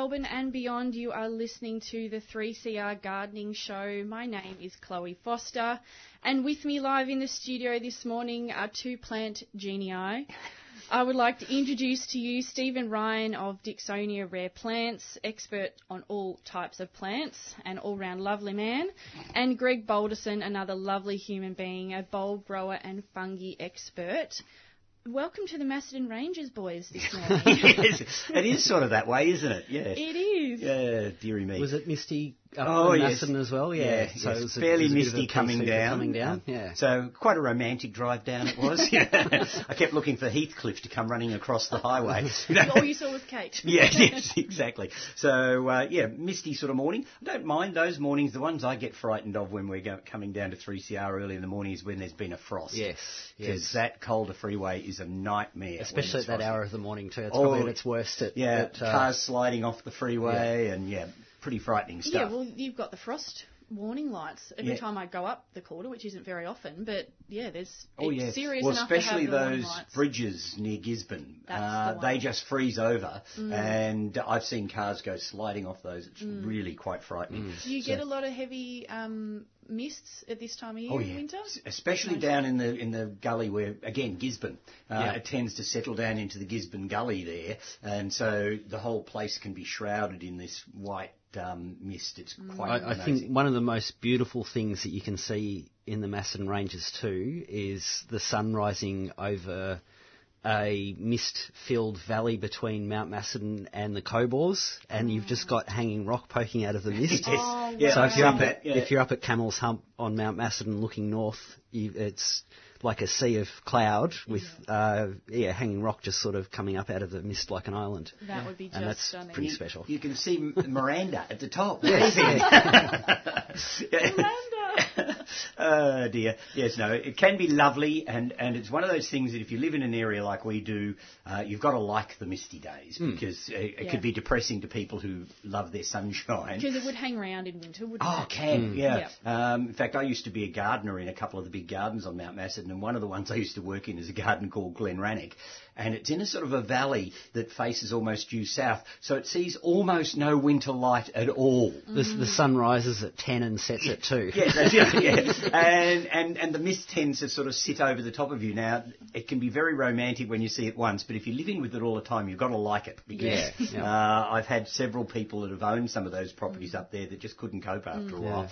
Melbourne and beyond, you are listening to the 3CR Gardening Show. My name is Chloe Foster, and with me live in the studio this morning are two plant genii. I would like to introduce to you Stephen Ryan of Dicksonia Rare Plants, expert on all types of plants, an all-round lovely man, and Greg Balderson, another lovely human being, a bulb grower and fungi expert. Welcome to the Macedon Rangers, boys, this morning. It is sort of that way, isn't it? Yeah. It is. Yeah, dearie me. Was it misty up in Macedon as well? Yeah. So yes. Fairly misty coming down. Yeah. So quite a romantic drive down it was. I kept looking for Heathcliff to come running across the highway. All you saw was Kate. Yes, exactly. So, misty sort of morning. I don't mind those mornings. The ones I get frightened of when we're coming down to 3CR early in the morning is when there's been a frost. Yes. Because that colder freeway is a nightmare. Especially at that hour of the morning too. It's probably at its worst. Cars sliding off the freeway and pretty frightening stuff. Yeah, well, you've got the frost warning lights every time I go up the corridor, which isn't very often, but there's serious enough to have the warning lights. Especially those bridges near Gisborne. They just freeze over and I've seen cars go sliding off those. It's really quite frightening. Mm. You get a lot of heavy mists at this time of year in winter? Especially down in the gully where, again, Gisborne. It tends to settle down into the Gisborne Gully there, and so the whole place can be shrouded in this white mist. It's quite amazing. I think one of the most beautiful things that you can see in the Macedon Ranges too is the sun rising over a mist-filled valley between Mount Macedon and the Cobors, and you've just got Hanging Rock poking out of the mist. So if you're up at Camel's Hump on Mount Macedon looking north, it's like a sea of cloud with Hanging Rock just sort of coming up out of the mist like an island. That would be just stunning. That's pretty special. You can see Miranda at the top. Miranda! Oh dear. Yes, no, it can be lovely, and it's one of those things that if you live in an area like we do, you've got to like the misty days because it could be depressing to people who love their sunshine. Because it would hang around in winter, wouldn't it? In fact, I used to be a gardener in a couple of the big gardens on Mount Macedon, and one of the ones I used to work in is a garden called Glen Rannoch, and it's in a sort of a valley that faces almost due south, so it sees almost no winter light at all. The sun rises at 10 and sets at 2. And the mist tends to sort of sit over the top of you. Now, it can be very romantic when you see it once, but if you're living with it all the time, you've got to like it because I've had several people that have owned some of those properties up there that just couldn't cope after a while.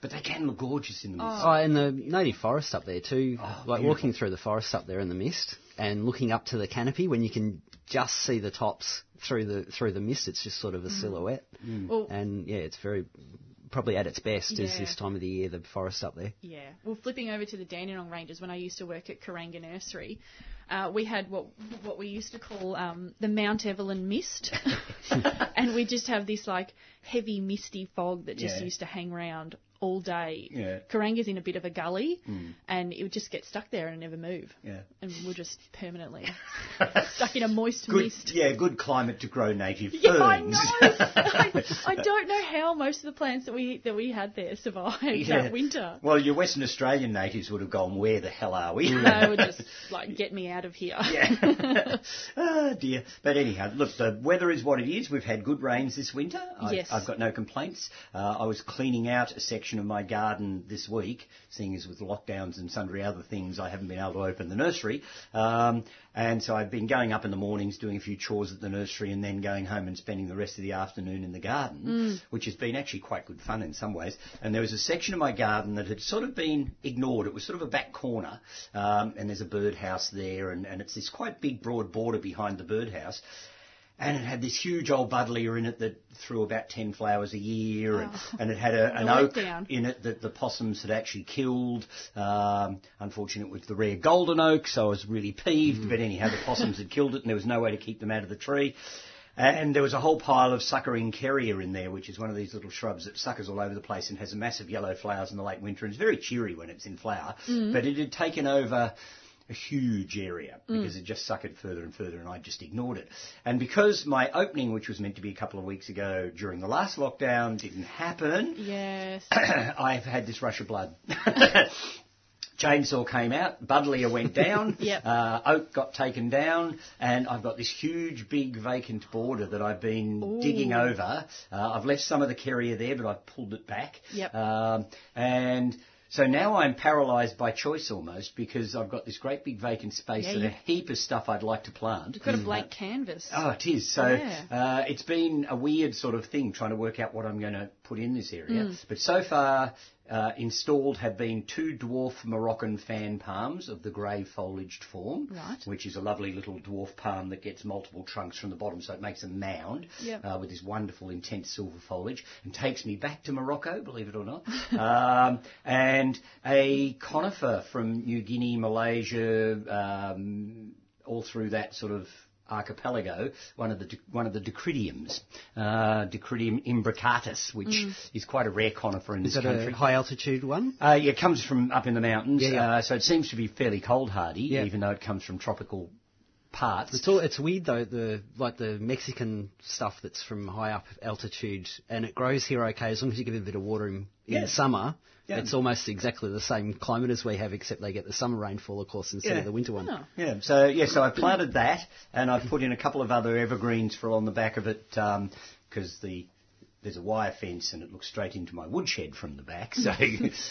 But they can look gorgeous in the mist. And the native forest up there too, walking through the forest up there in the mist and looking up to the canopy when you can just see the tops through the mist. It's just sort of a silhouette. It's very... probably at its best is this time of the year, the forest up there. Yeah. Well, flipping over to the Dandenong Ranges, when I used to work at Karanga Nursery, we had what we used to call the Mount Evelyn mist. And we just have this, like, heavy misty fog that just used to hang around all day. Yeah. Karanga's in a bit of a gully and it would just get stuck there and never move. Yeah. And we're just permanently stuck in a moist mist. Yeah, good climate to grow native ferns. Yeah, I know. I don't know how most of the plants that we had there survived that winter. Well, your Western Australian natives would have gone, where the hell are we? They would just, like, get me out of here. Yeah. Oh, dear. But anyhow, look, the weather is what it is. We've had good rains this winter. I've got no complaints. I was cleaning out a section of my garden this week, seeing as with lockdowns and sundry other things, I haven't been able to open the nursery. And so I've been going up in the mornings, doing a few chores at the nursery, and then going home and spending the rest of the afternoon in the garden, which has been actually quite good fun in some ways. And there was a section of my garden that had sort of been ignored. It was sort of a back corner, and there's a birdhouse there, and it's this quite big, broad border behind the birdhouse. And it had this huge old buddleia in it that threw about 10 flowers a year, and it had an oak in it that the possums had actually killed. Unfortunately, it was the rare golden oak, so I was really peeved, but anyhow, the possums had killed it, and there was no way to keep them out of the tree. And there was a whole pile of suckering Kerria in there, which is one of these little shrubs that suckers all over the place and has a massive yellow flowers in the late winter, and it's very cheery when it's in flower, but it had taken over a huge area because it just suckered further and further, and I just ignored it. And because my opening, which was meant to be a couple of weeks ago during the last lockdown, didn't happen, I've had this rush of blood. chainsaw came out, Buddleia went down, yep. Oak got taken down, and I've got this huge, big vacant border that I've been digging over. I've left some of the carrier there, but I've pulled it back. Yep. And so now I'm paralysed by choice almost, because I've got this great big vacant space and a heap of stuff I'd like to plant. You've got a blank canvas. Oh, it is. So it's been a weird sort of thing trying to work out what I'm going to put in this area. Mm. But so far installed have been two dwarf Moroccan fan palms of the grey foliaged form, which is a lovely little dwarf palm that gets multiple trunks from the bottom, so it makes a mound with this wonderful intense silver foliage, and takes me back to Morocco, believe it or not. And a conifer from New Guinea, Malaysia, all through that sort of archipelago, one of the Dacrydiums, Dacrydium imbricatus, which is quite a rare conifer in this country. Is it a high altitude one? Yeah, it comes from up in the mountains, so it seems to be fairly cold hardy, even though it comes from tropical parts. It's weird though, the Mexican stuff that's from high up altitude, and it grows here okay as long as you give it a bit of water in the summer. Yeah. It's almost exactly the same climate as we have, except they get the summer rainfall, of course, instead of the winter one. Oh. Yeah. So I planted that, and I've put in a couple of other evergreens for on the back of it, because there's a wire fence and it looks straight into my woodshed from the back, so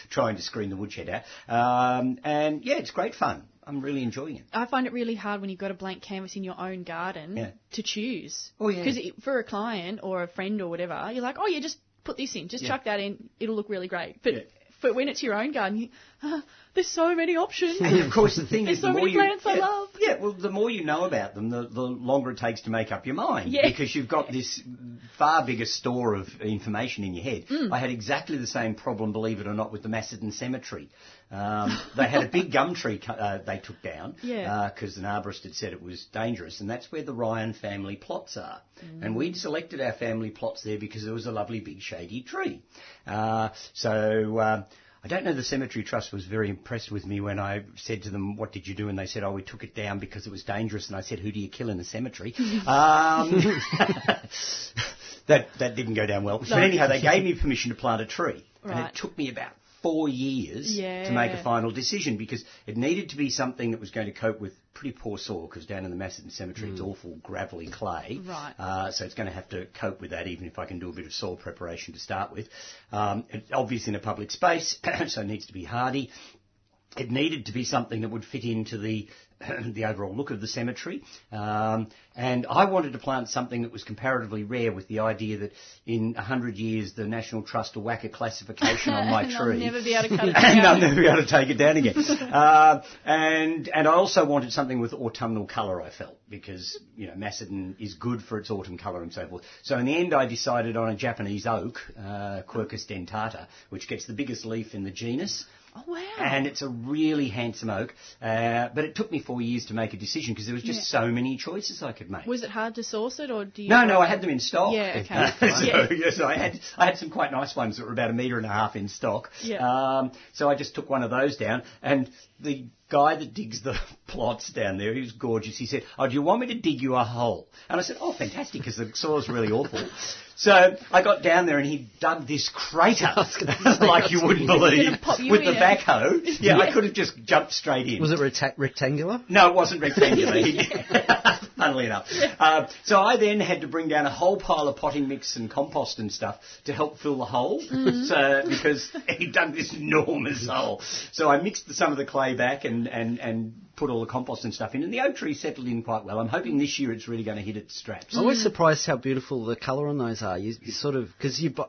trying to screen the woodshed out. And, it's great fun. I'm really enjoying it. I find it really hard when you've got a blank canvas in your own garden to choose. Oh, yeah. Because for a client or a friend or whatever, you're like, just put this in, just chuck that in, it'll look really great. But but when it's your own garden, there's so many options. And, of course, the thing is, the more you... There's so many plants I love. Yeah, well, the more you know about them, the longer it takes to make up your mind. Yeah. Because you've got this far bigger store of information in your head. Mm. I had exactly the same problem, believe it or not, with the Macedon Cemetery. They had a big gum tree they took down because an arborist had said it was dangerous, and that's where the Ryan family plots are. Mm. And we'd selected our family plots there because there was a lovely big shady tree. I don't know, the Cemetery Trust was very impressed with me when I said to them, what did you do? And they said, we took it down because it was dangerous. And I said, who do you kill in a cemetery? That didn't go down well. No. But anyhow, they gave me permission to plant a tree. Right. And it took me about 4 years to make a final decision, because it needed to be something that was going to cope with pretty poor soil, because down in the Macedon Cemetery it's awful gravelly clay. Right. So it's going to have to cope with that, even if I can do a bit of soil preparation to start with. It's obviously in a public space, so it needs to be hardy. It needed to be something that would fit into the overall look of the cemetery. And I wanted to plant something that was comparatively rare, with the idea that in 100 years the National Trust will whack a classification on my tree. I'll never be able to cut it down. And I'll never be able to take it down again. And I also wanted something with autumnal colour, I felt, because, Macedon is good for its autumn colour and so forth. So in the end I decided on a Japanese oak, Quercus dentata, which gets the biggest leaf in the genus. Oh, wow. And it's a really handsome oak. But it took me 4 years to make a decision, because there was just so many choices I could make. Was it hard to source it, or do you... No, I had them in stock. Yeah, okay. So I had some quite nice ones that were about 1.5 meters in stock. Yeah. So I just took one of those down, and the guy that digs the plots down there, he was gorgeous. He said, do you want me to dig you a hole? And I said, fantastic, because the soil's really awful. So I got down there and he dug this crater like you wouldn't believe with the backhoe. Yeah, I could have just jumped straight in. Was it rectangular? No, it wasn't rectangular. Funnily enough. Yeah. So I then had to bring down a whole pile of potting mix and compost and stuff to help fill the hole, because he dug this enormous hole. So I mixed some of the clay back and put all the compost and stuff in, and the oak tree settled in quite well. I'm hoping this year it's really going to hit its straps. I'm always surprised how beautiful the colour on those are. You sort of, because I've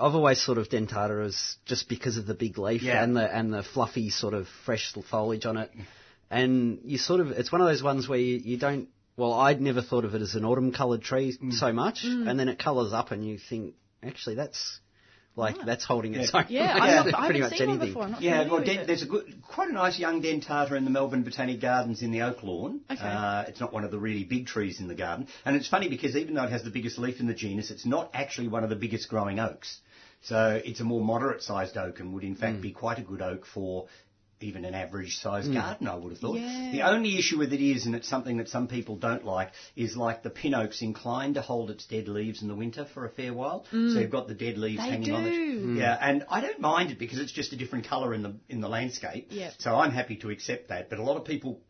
always sort of dentata as just because of the big leaf and the fluffy sort of fresh foliage on it, and you sort of, it's one of those ones where you don't. Well, I'd never thought of it as an autumn coloured tree so much, and then it colours up, and you think actually that's. Like, that's holding its own. Yeah, I haven't seen one before. I'm not there's quite a nice young dentata in the Melbourne Botanic Gardens in the oak lawn. Okay. It's not one of the really big trees in the garden. And it's funny because even though it has the biggest leaf in the genus, it's not actually one of the biggest growing oaks. So it's a more moderate-sized oak, and would in fact be quite a good oak for even an average-sized garden, I would have thought. Yeah. The only issue with it is, and it's something that some people don't like, is like the pin oak's inclined to hold its dead leaves in the winter for a fair while. Mm. So you've got the dead leaves hanging on it. Yeah, and I don't mind it because it's just a different colour in the landscape. Yep. So I'm happy to accept that. But a lot of people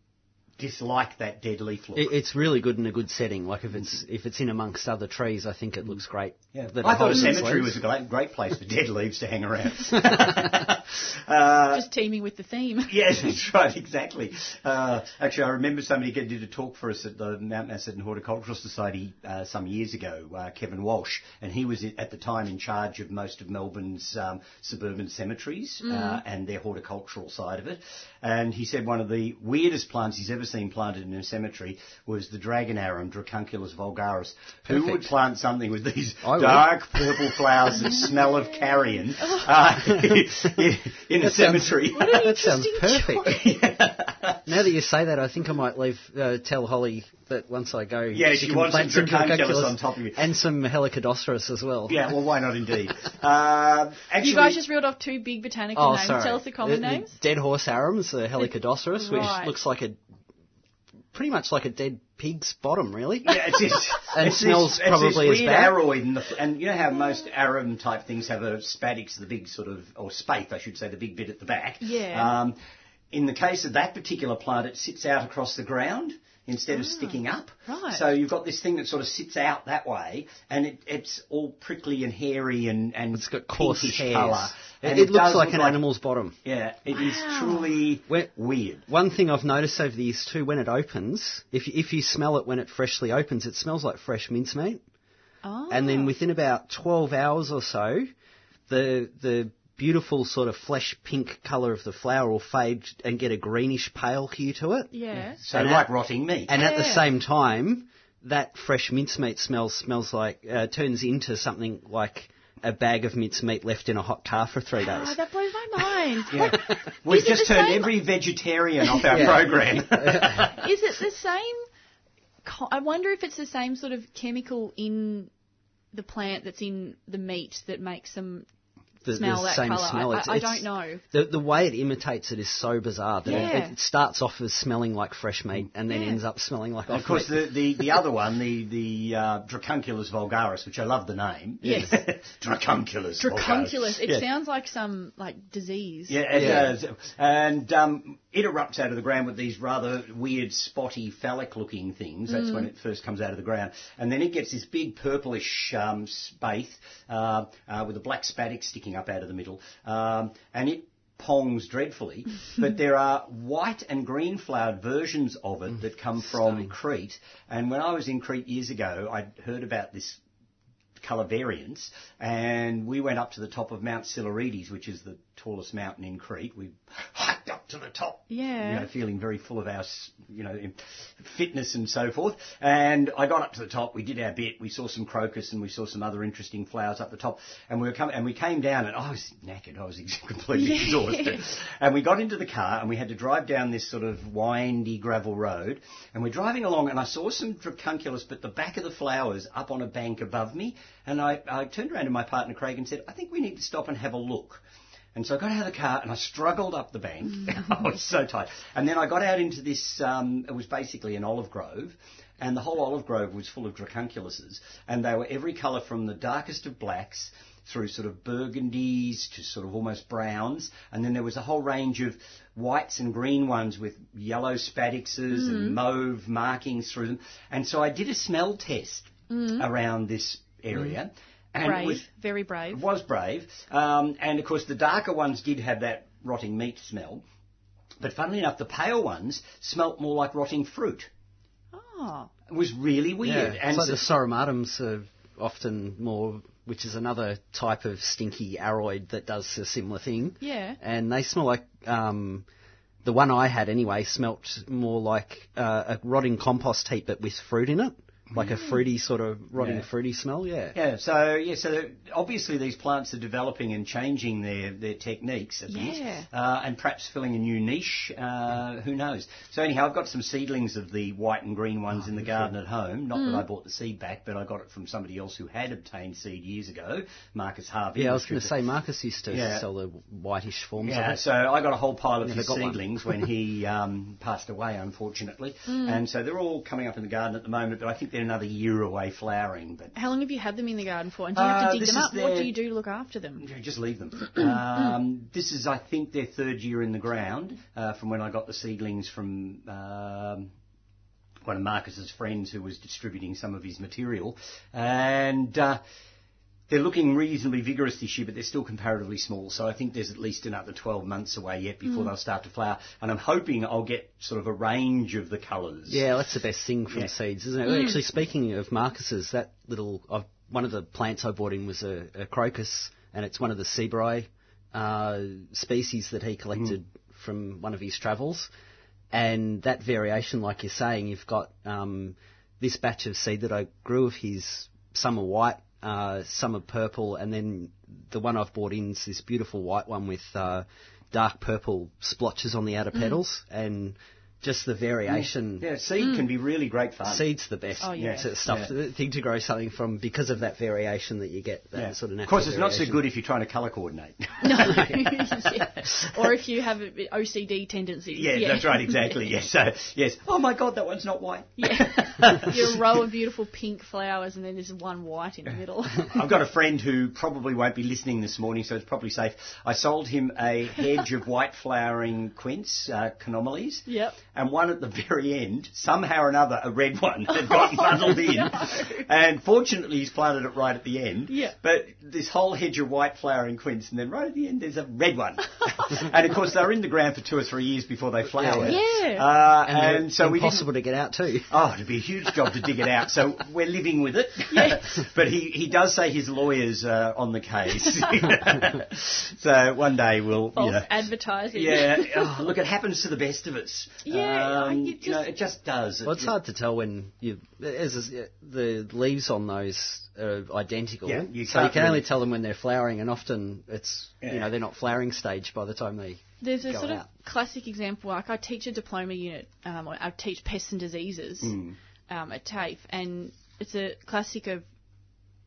dislike that dead leaf look. It's really good in a good setting. Like if it's in amongst other trees, I think it looks great. Yeah. I thought a cemetery was a great place for dead leaves to hang around. Just teeming with the theme. Yes, that's right, exactly. Actually, I remember somebody did a talk for us at the Mount Macedon Horticultural Society some years ago, Kevin Walsh, and he was at the time in charge of most of Melbourne's suburban cemeteries and their horticultural side of it. And he said one of the weirdest plants he's ever seen planted in a cemetery was the dragon arum, Dracunculus vulgaris. Perfect. Who would plant something with these dark purple flowers that smell of carrion in a cemetery? That sounds perfect. Yeah. Now that you say that, I think I might tell Holly that once I go, she wants plant some Dracunculus on top of you. And some Helicodiceros as well. Yeah, well, why not indeed? You guys just reeled off two big botanical names. Sorry. Tell us the common names. Dead horse arums, the Helicodiceros, which looks like pretty much like a dead pig's bottom, really. Yeah, it's just, and it's smells this, probably it's this weird as bad. Aroid in and you know how most arum type things have a spadix, the big sort of, or spathe, I should say, the big bit at the back. Yeah. In the case of that particular plant, it sits out across the ground instead of sticking up. Right. So you've got this thing that sort of sits out that way, and it's all prickly and hairy and it's got coarse hairs. Colour. And it looks like an animal's bottom. Yeah, it is truly weird. One thing I've noticed over the years too, when it opens, if you smell it when it freshly opens, it smells like fresh mincemeat. Oh. And then within about 12 hours or so, the beautiful sort of flesh pink colour of the flower will fade and get a greenish pale hue to it. Yeah. So like rotting meat. And at the same time, that fresh mincemeat smells like turns into something like a bag of mincemeat left in a hot car for 3 days. Oh, that blows my mind. Yeah. We've just turned every vegetarian off our program. Is it the same? I wonder if it's the same sort of chemical in the plant that's in the meat that makes them smell that same colour. I don't know. The way it imitates it is so bizarre that it starts off as smelling like fresh meat and then ends up smelling like off. Of course, the other one, the Dracunculus vulgaris, which I love the name. Yes. Dracunculus vulgaris. Dracunculus. It sounds like some disease. Yeah, it does. And it erupts out of the ground with these rather weird, spotty, phallic-looking things. That's when it first comes out of the ground. And then it gets this big purplish spathe with a black spatix sticking up out of the middle, and it pongs dreadfully. But there are white and green flowered versions of it that come from Crete. And when I was in Crete years ago, I'd heard about this colour variants, and we went up to the top of Mount Silurides, which is the tallest mountain in Crete. We hiked up to the top, feeling very full of our, fitness and so forth. And I got up to the top. We did our bit. We saw some crocus and we saw some other interesting flowers up the top. And we came down, and I was knackered. I was completely exhausted. And we got into the car, and we had to drive down this sort of windy gravel road. And we're driving along, and I saw some Dracunculus, but the back of the flowers up on a bank above me. And I turned around to my partner Craig and said, "I think we need to stop and have a look." And so I got out of the car and I struggled up the bank. I was so tired. And then I got out into this, it was basically an olive grove. And the whole olive grove was full of Dracunculus. And they were every colour from the darkest of blacks through sort of burgundies to sort of almost browns. And then there was a whole range of whites and green ones with yellow spatixes and mauve markings through them. And so I did a smell test around this area. And very brave. Was brave. And, of course, the darker ones did have that rotting meat smell. But funnily enough, the pale ones smelt more like rotting fruit. Oh. It was really weird. Yeah. And so the Soromatums are often more, which is another type of stinky aroid that does a similar thing. Yeah. And they smell like, the one I had anyway, smelt more like a rotting compost heap but with fruit in it. Like a fruity sort of rotting fruity smell, So obviously these plants are developing and changing their techniques a bit, and perhaps filling a new niche. Who knows? So anyhow, I've got some seedlings of the white and green ones in the garden at home. Not that I bought the seed back, but I got it from somebody else who had obtained seed years ago, Marcus Harvey. Yeah, I was going to say Marcus used to sell the whitish forms of it. So I got a whole pile of his seedlings when he passed away, unfortunately, and so they're all coming up in the garden at the moment. But I think they're another year away flowering. But how long have you had them in the garden for? And do you have to dig them up? What do you do to look after them? You just leave them. This is, I think, their third year in the ground from when I got the seedlings from one of Marcus's friends who was distributing some of his material. And they're looking reasonably vigorous this year, but they're still comparatively small. So I think there's at least another 12 months away yet before they'll start to flower. And I'm hoping I'll get sort of a range of the colours. Yeah, that's the best thing from seeds, isn't it? Mm. Actually, speaking of Marcus's, that little one of the plants I bought in was a crocus, and it's one of the seabrae species that he collected from one of his travels. And that variation, like you're saying, you've got this batch of seed that I grew of his, some are white, some are purple, and then the one I've bought in is this beautiful white one with dark purple splotches on the outer petals, and just the variation. Yeah, seed can be really great fun. Seed's the best thing to grow something from because of that variation that you get, that sort of natural. Of course, it's variation. Not so good if you're trying to colour coordinate. No. Or if you have OCD tendencies. Yeah, that's right, exactly. Oh, my God, that one's not white. You're a row of beautiful pink flowers and then there's one white in the middle. I've got a friend who probably won't be listening this morning, so it's probably safe. I sold him a hedge of white flowering quince, Conomalies. Yep. And one at the very end, somehow or another, a red one had gotten muddled in. And fortunately, he's planted it right at the end. Yeah. But this whole hedge of white flowering quince, and then right at the end, there's a red one. And, of course, they were in the ground for 2 or 3 years before they flowered. Yeah. And so impossible to get out, too. Oh, it'd be a huge job to dig it out. So we're living with it. Yeah. But he does say his lawyer's on the case. So one day we'll... False advertising. Yeah. Oh, look, it happens to the best of us. Yeah, it just does. Well, it's hard to tell when the leaves on those are identical. Yeah, you can only tell them when they're flowering, and often it's they're not flowering stage by the time they. There's a sort of classic example. Like I teach a diploma unit, I teach pests and diseases at TAFE, and it's a classic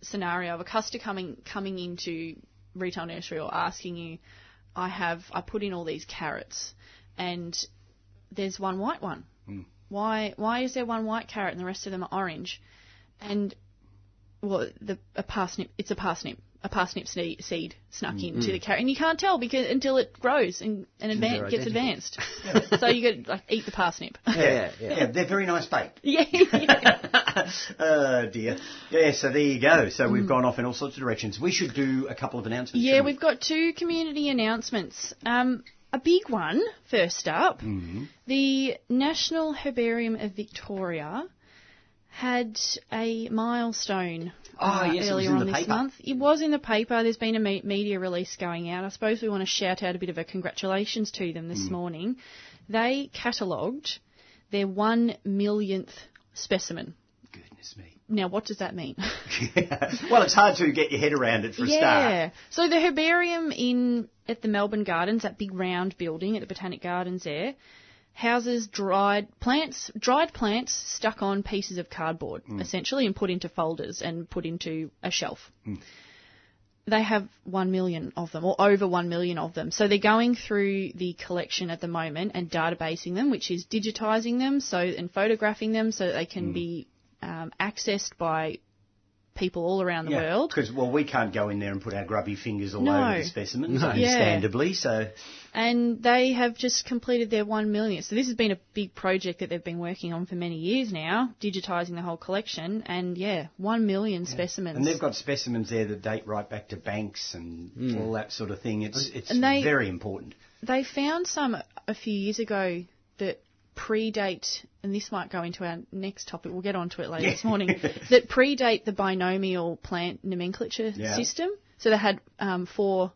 scenario of a customer coming into retail nursery or asking you, I put in all these carrots, and there's one white one. Mm. Why is there one white carrot and the rest of them are orange? And, well, a parsnip seed snuck into the carrot. And you can't tell because until it grows and gets advanced. So you got to eat the parsnip. Yeah, they're very nice baked. Yeah. Oh, dear. Yeah, so there you go. So we've gone off in all sorts of directions. We should do a couple of announcements. Yeah, we've got 2 community announcements. A big one, first up, the National Herbarium of Victoria had a milestone earlier on this month. It was in the paper. There's been a media release going out. I suppose we want to shout out a bit of a congratulations to them this morning. They catalogued their 1 millionth specimen. Goodness me. Now, what does that mean? Well, it's hard to get your head around it for a start. Yeah. So the herbarium at the Melbourne Gardens, that big round building at the Botanic Gardens there, houses dried plants stuck on pieces of cardboard, essentially, and put into folders and put into a shelf. Mm. They have 1 million of them, or over 1 million of them. So they're going through the collection at the moment and databasing them, which is digitising them and photographing them so that they can be accessed by people all around the world. Because, we can't go in there and put our grubby fingers all over the specimens, understandably. Yeah. So, and they have just completed their 1 million. So this has been a big project that they've been working on for many years now, digitising the whole collection. And, 1 million specimens. And they've got specimens there that date right back to Banks and all that sort of thing. It's very important. They found some a few years ago that predate, and this might go into our next topic, we'll get onto it later this morning, that predate the binomial plant nomenclature system. So they had 4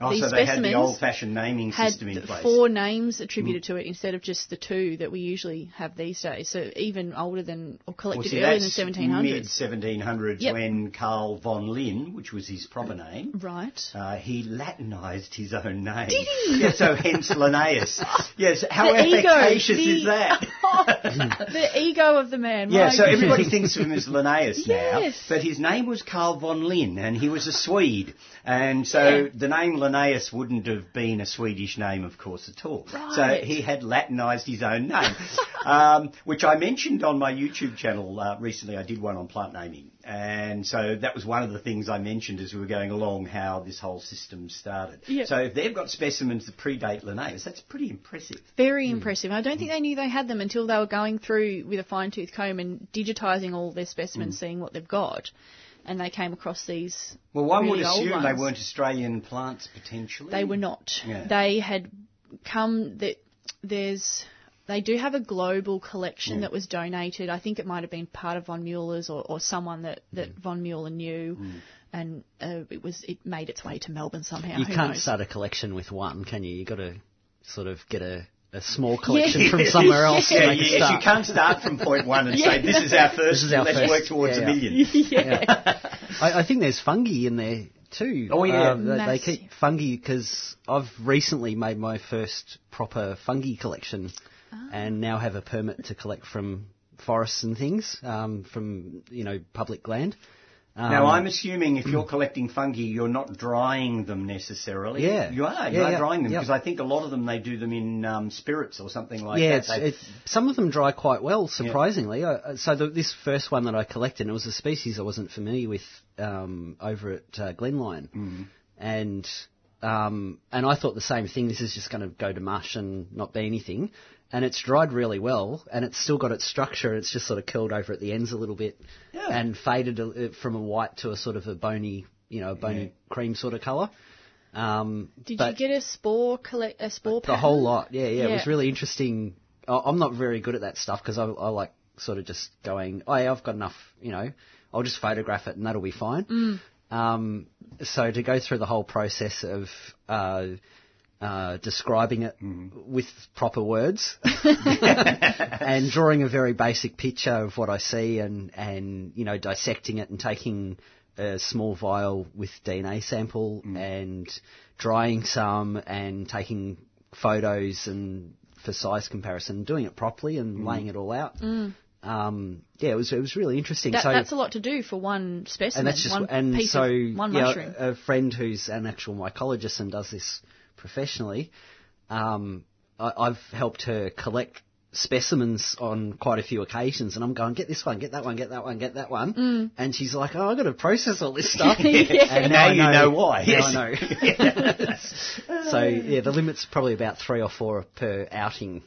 Oh, these so they had the old-fashioned naming system in place. Four names attributed to it instead of just the two that we usually have these days. So even older than, or collected earlier than 1700s. Mid-1700s when Carl von Linné, which was his proper name, right? He Latinised his own name. Did he? Yeah, so hence Linnaeus. Yes. How efficacious is that? The ego of the man. Yeah. So everybody thinks of him as Linnaeus now, but his name was Carl von Linné, and he was a Swede, and so the name Linnaeus wouldn't have been a Swedish name, of course, at all. Right. So he had Latinised his own name, which I mentioned on my YouTube channel recently. I did one on plant naming. And so that was one of the things I mentioned as we were going along, how this whole system started. Yep. So if they've got specimens that predate Linnaeus, that's pretty impressive. Very impressive. I don't think they knew they had them until they were going through with a fine-tooth comb and digitising all their specimens, seeing what they've got. And they came across these. Well, one really would assume they weren't Australian plants potentially. They were not. Yeah. They had come. They do have a global collection that was donated. I think it might have been part of von Mueller's or someone that von Mueller knew, and it made its way to Melbourne somehow. You Who knows? Start a collection with one, can you? You've got to sort of get a small collection from somewhere else. Yeah, you can't start from point one and say, this is our first, let's work towards a million. I think there's fungi in there too. Oh, yeah. They keep fungi because I've recently made my first proper fungi collection and now have a permit to collect from forests and things, from, public land. Now, I'm assuming if you're collecting fungi, you're not drying them necessarily. Yeah. You are. You are drying them because I think a lot of them, they do them in spirits or something like that. Yeah, some of them dry quite well, surprisingly. Yeah. So this first one that I collected, it was a species I wasn't familiar with over at Glenlyon. And I thought the same thing, this is just going to go to mush and not be anything. And it's dried really well, and it's still got its structure. It's just sort of curled over at the ends a little bit and faded from a white to a sort of a bony, cream sort of colour. Did you get a spore pattern? The whole lot, yeah. It was really interesting. I'm not very good at that stuff because I like sort of just going, I've got enough, I'll just photograph it and that'll be fine. So to go through the whole process of describing it with proper words and drawing a very basic picture of what I see and dissecting it and taking a small vial with DNA sample and drying some and taking photos and for size comparison, doing it properly and laying it all out. It was really interesting. That's a lot to do for one specimen, one mushroom. A friend who's an actual mycologist and does this professionally, I've helped her collect specimens on quite a few occasions, and I'm going, get this one, get that one, get that one, get that one, and she's like, I've got to process all this stuff. And now you know why. Now I know. So the limit's probably about 3 or 4 per outing,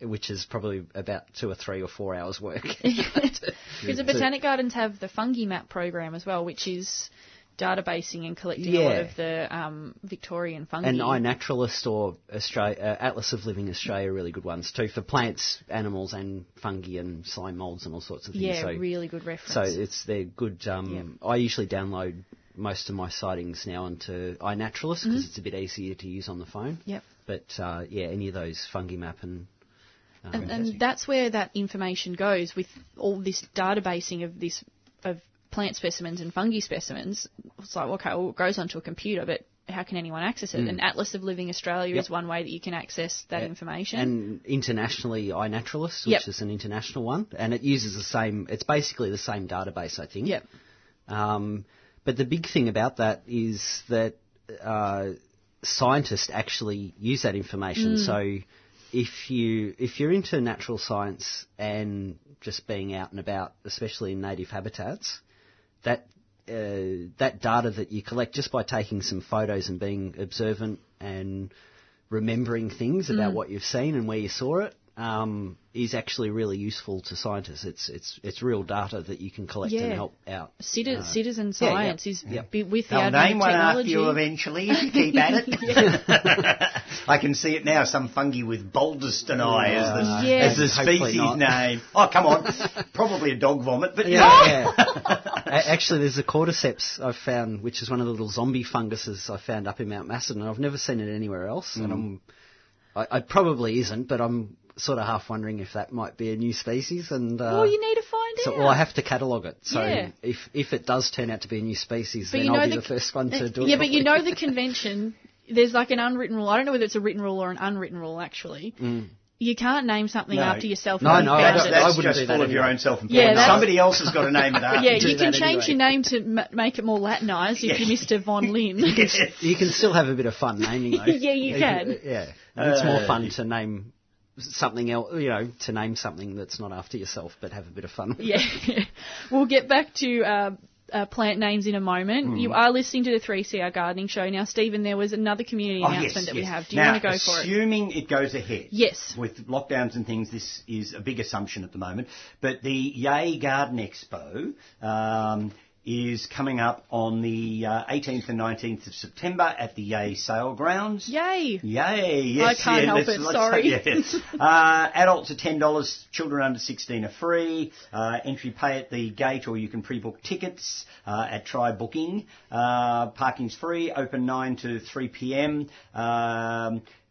which is probably about 2 or 3 or 4 hours work. Because the botanic gardens have the fungi map program as well, which is databasing and collecting a lot of the Victorian fungi. And iNaturalist or Atlas of Living Australia are really good ones too for plants, animals and fungi and slime moulds and all sorts of things. Yeah, so, really good reference. So they're good. I usually download most of my sightings now onto iNaturalist because it's a bit easier to use on the phone. Yep. But, any of those fungi map and that's where that information goes with all this databasing of plant specimens and fungi specimens. It's like, okay, well, it goes onto a computer, but how can anyone access it? And Atlas of Living Australia is one way that you can access that information. And internationally, iNaturalist, which is an international one, and it uses the same, it's basically the same database, I think. Yep. But the big thing about that is that scientists actually use that information. So if you're into natural science and just being out and about, especially in native habitats, that data that you collect just by taking some photos and being observant and remembering things about what you've seen and where you saw it is actually really useful to scientists. It's real data that you can collect and help out. Citizen science is with the advent of technology. I'll name one after you eventually if you keep at it. I can see it now, some fungi with Baldersteni as the species name. Oh, come on. Probably a dog vomit, but Actually, there's a cordyceps I've found, which is one of the little zombie funguses I found up in Mount Macedon. I've never seen it anywhere else, and I probably isn't, but I'm sort of half wondering if that might be a new species. And well, you need to find out. Well, I have to catalogue it. So if it does turn out to be a new species, but then I'll be the first one to do it. Yeah, properly. But you know the convention, there's like an unwritten rule. I don't know whether it's a written rule or an unwritten rule, actually. Mm. You can't name something after yourself. No, I wouldn't do that. That's just full of your own self-importance. Yeah, somebody else has got to name it after. Yeah, you can change your name to make it more Latinised if you're Mr. Von Linn. You can still have a bit of fun naming though. Yeah, you can. Yeah, it's more fun to name something else, to name something that's not after yourself, but have a bit of fun with it. We'll get back to plant names in a moment. You are listening to the 3CR Gardening Show. Now, Stephen, there was another community announcement we have. Do you want to go for it? Assuming it goes ahead. Yes. With lockdowns and things, this is a big assumption at the moment. But the Yay Garden Expo is coming up on the 18th and 19th of September at the Yay Sale Grounds. Yay! Yay! Yes, I can't help it, sorry. Adults are $10, children under 16 are free, entry pay at the gate, or you can pre-book tickets at Try Booking. Parking's free, open 9 to 3pm.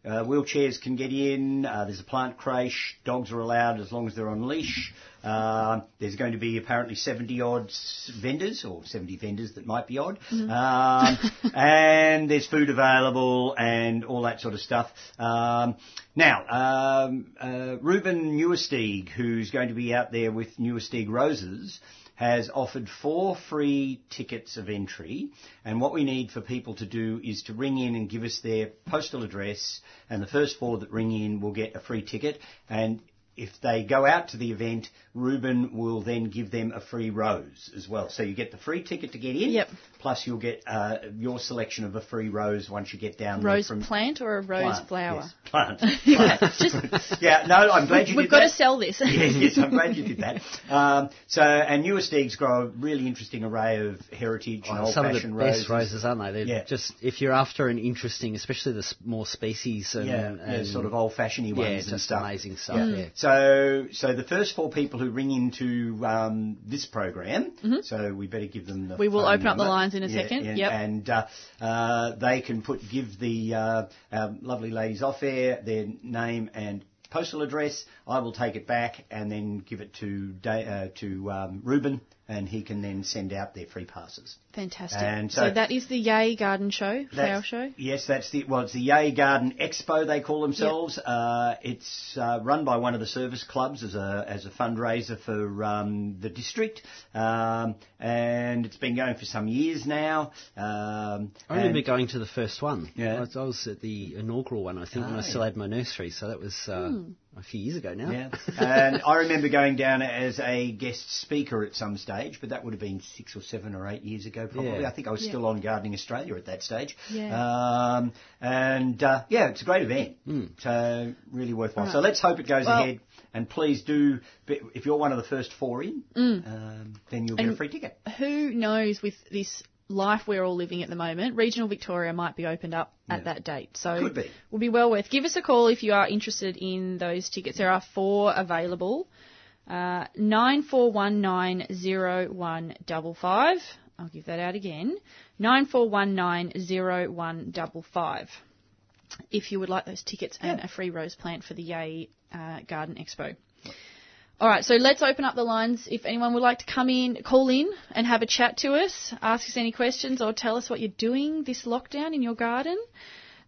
Wheelchairs can get in. There's a plant creche. Dogs are allowed as long as they're on leash. There's going to be apparently 70-odd vendors, or 70 vendors that might be odd. Mm-hmm. And there's food available and all that sort of stuff. Ruben Newesteeg, who's going to be out there with Newesteeg Roses, has offered 4 free tickets of entry, and what we need for people to do is to ring in and give us their postal address, and the first 4 that ring in will get a free ticket, and if they go out to the event, Ruben will then give them a free rose as well. So you get the free ticket to get in, plus you'll get your selection of a free rose once you get down there. Rose plant or a rose flower? Yes, plant. I'm glad you did that. We've got to sell this. yes, I'm glad you did that. And Newesteeg's grow a really interesting array of heritage and old-fashioned roses. Some of the best roses, aren't they? They're just, if you're after an interesting, especially the more species and sort of old-fashioned-y ones and stuff. Yeah, just amazing stuff, So the first 4 people who ring into this program, so we better give them the. We will open up the lines in a second. Yeah, and they can give the lovely ladies off air their name and postal address. I will take it back and then give it to Ruben, and he can then send out their free passes. Fantastic. And so that is the Yay Garden Show, flower show? Yes, it's the Yay Garden Expo, they call themselves. It's run by one of the service clubs as a fundraiser for the district, and it's been going for some years now. I remember going to the first one. Yeah. I was at the inaugural one, I think, when I still had my nursery, so that was... a few years ago now. Yeah. And I remember going down as a guest speaker at some stage, but that would have been 6 or 7 or 8 years ago probably. Yeah. I think I was still on Gardening Australia at that stage. Yeah. It's a great event. Mm. So really worthwhile. Right. So let's hope it goes ahead. And please do, if you're one of the first 4 in, then you'll get a free ticket. Who knows with this life we're all living at the moment, regional Victoria might be opened up at that date. So could be. Will be well worth. Give us a call if you are interested in those tickets. There are 4 available. 94190155. I'll give that out again. 94190155. If you would like those tickets and a free rose plant for the Yay Garden Expo. All right, so let's open up the lines. If anyone would like to come in, call in and have a chat to us, ask us any questions or tell us what you're doing this lockdown in your garden.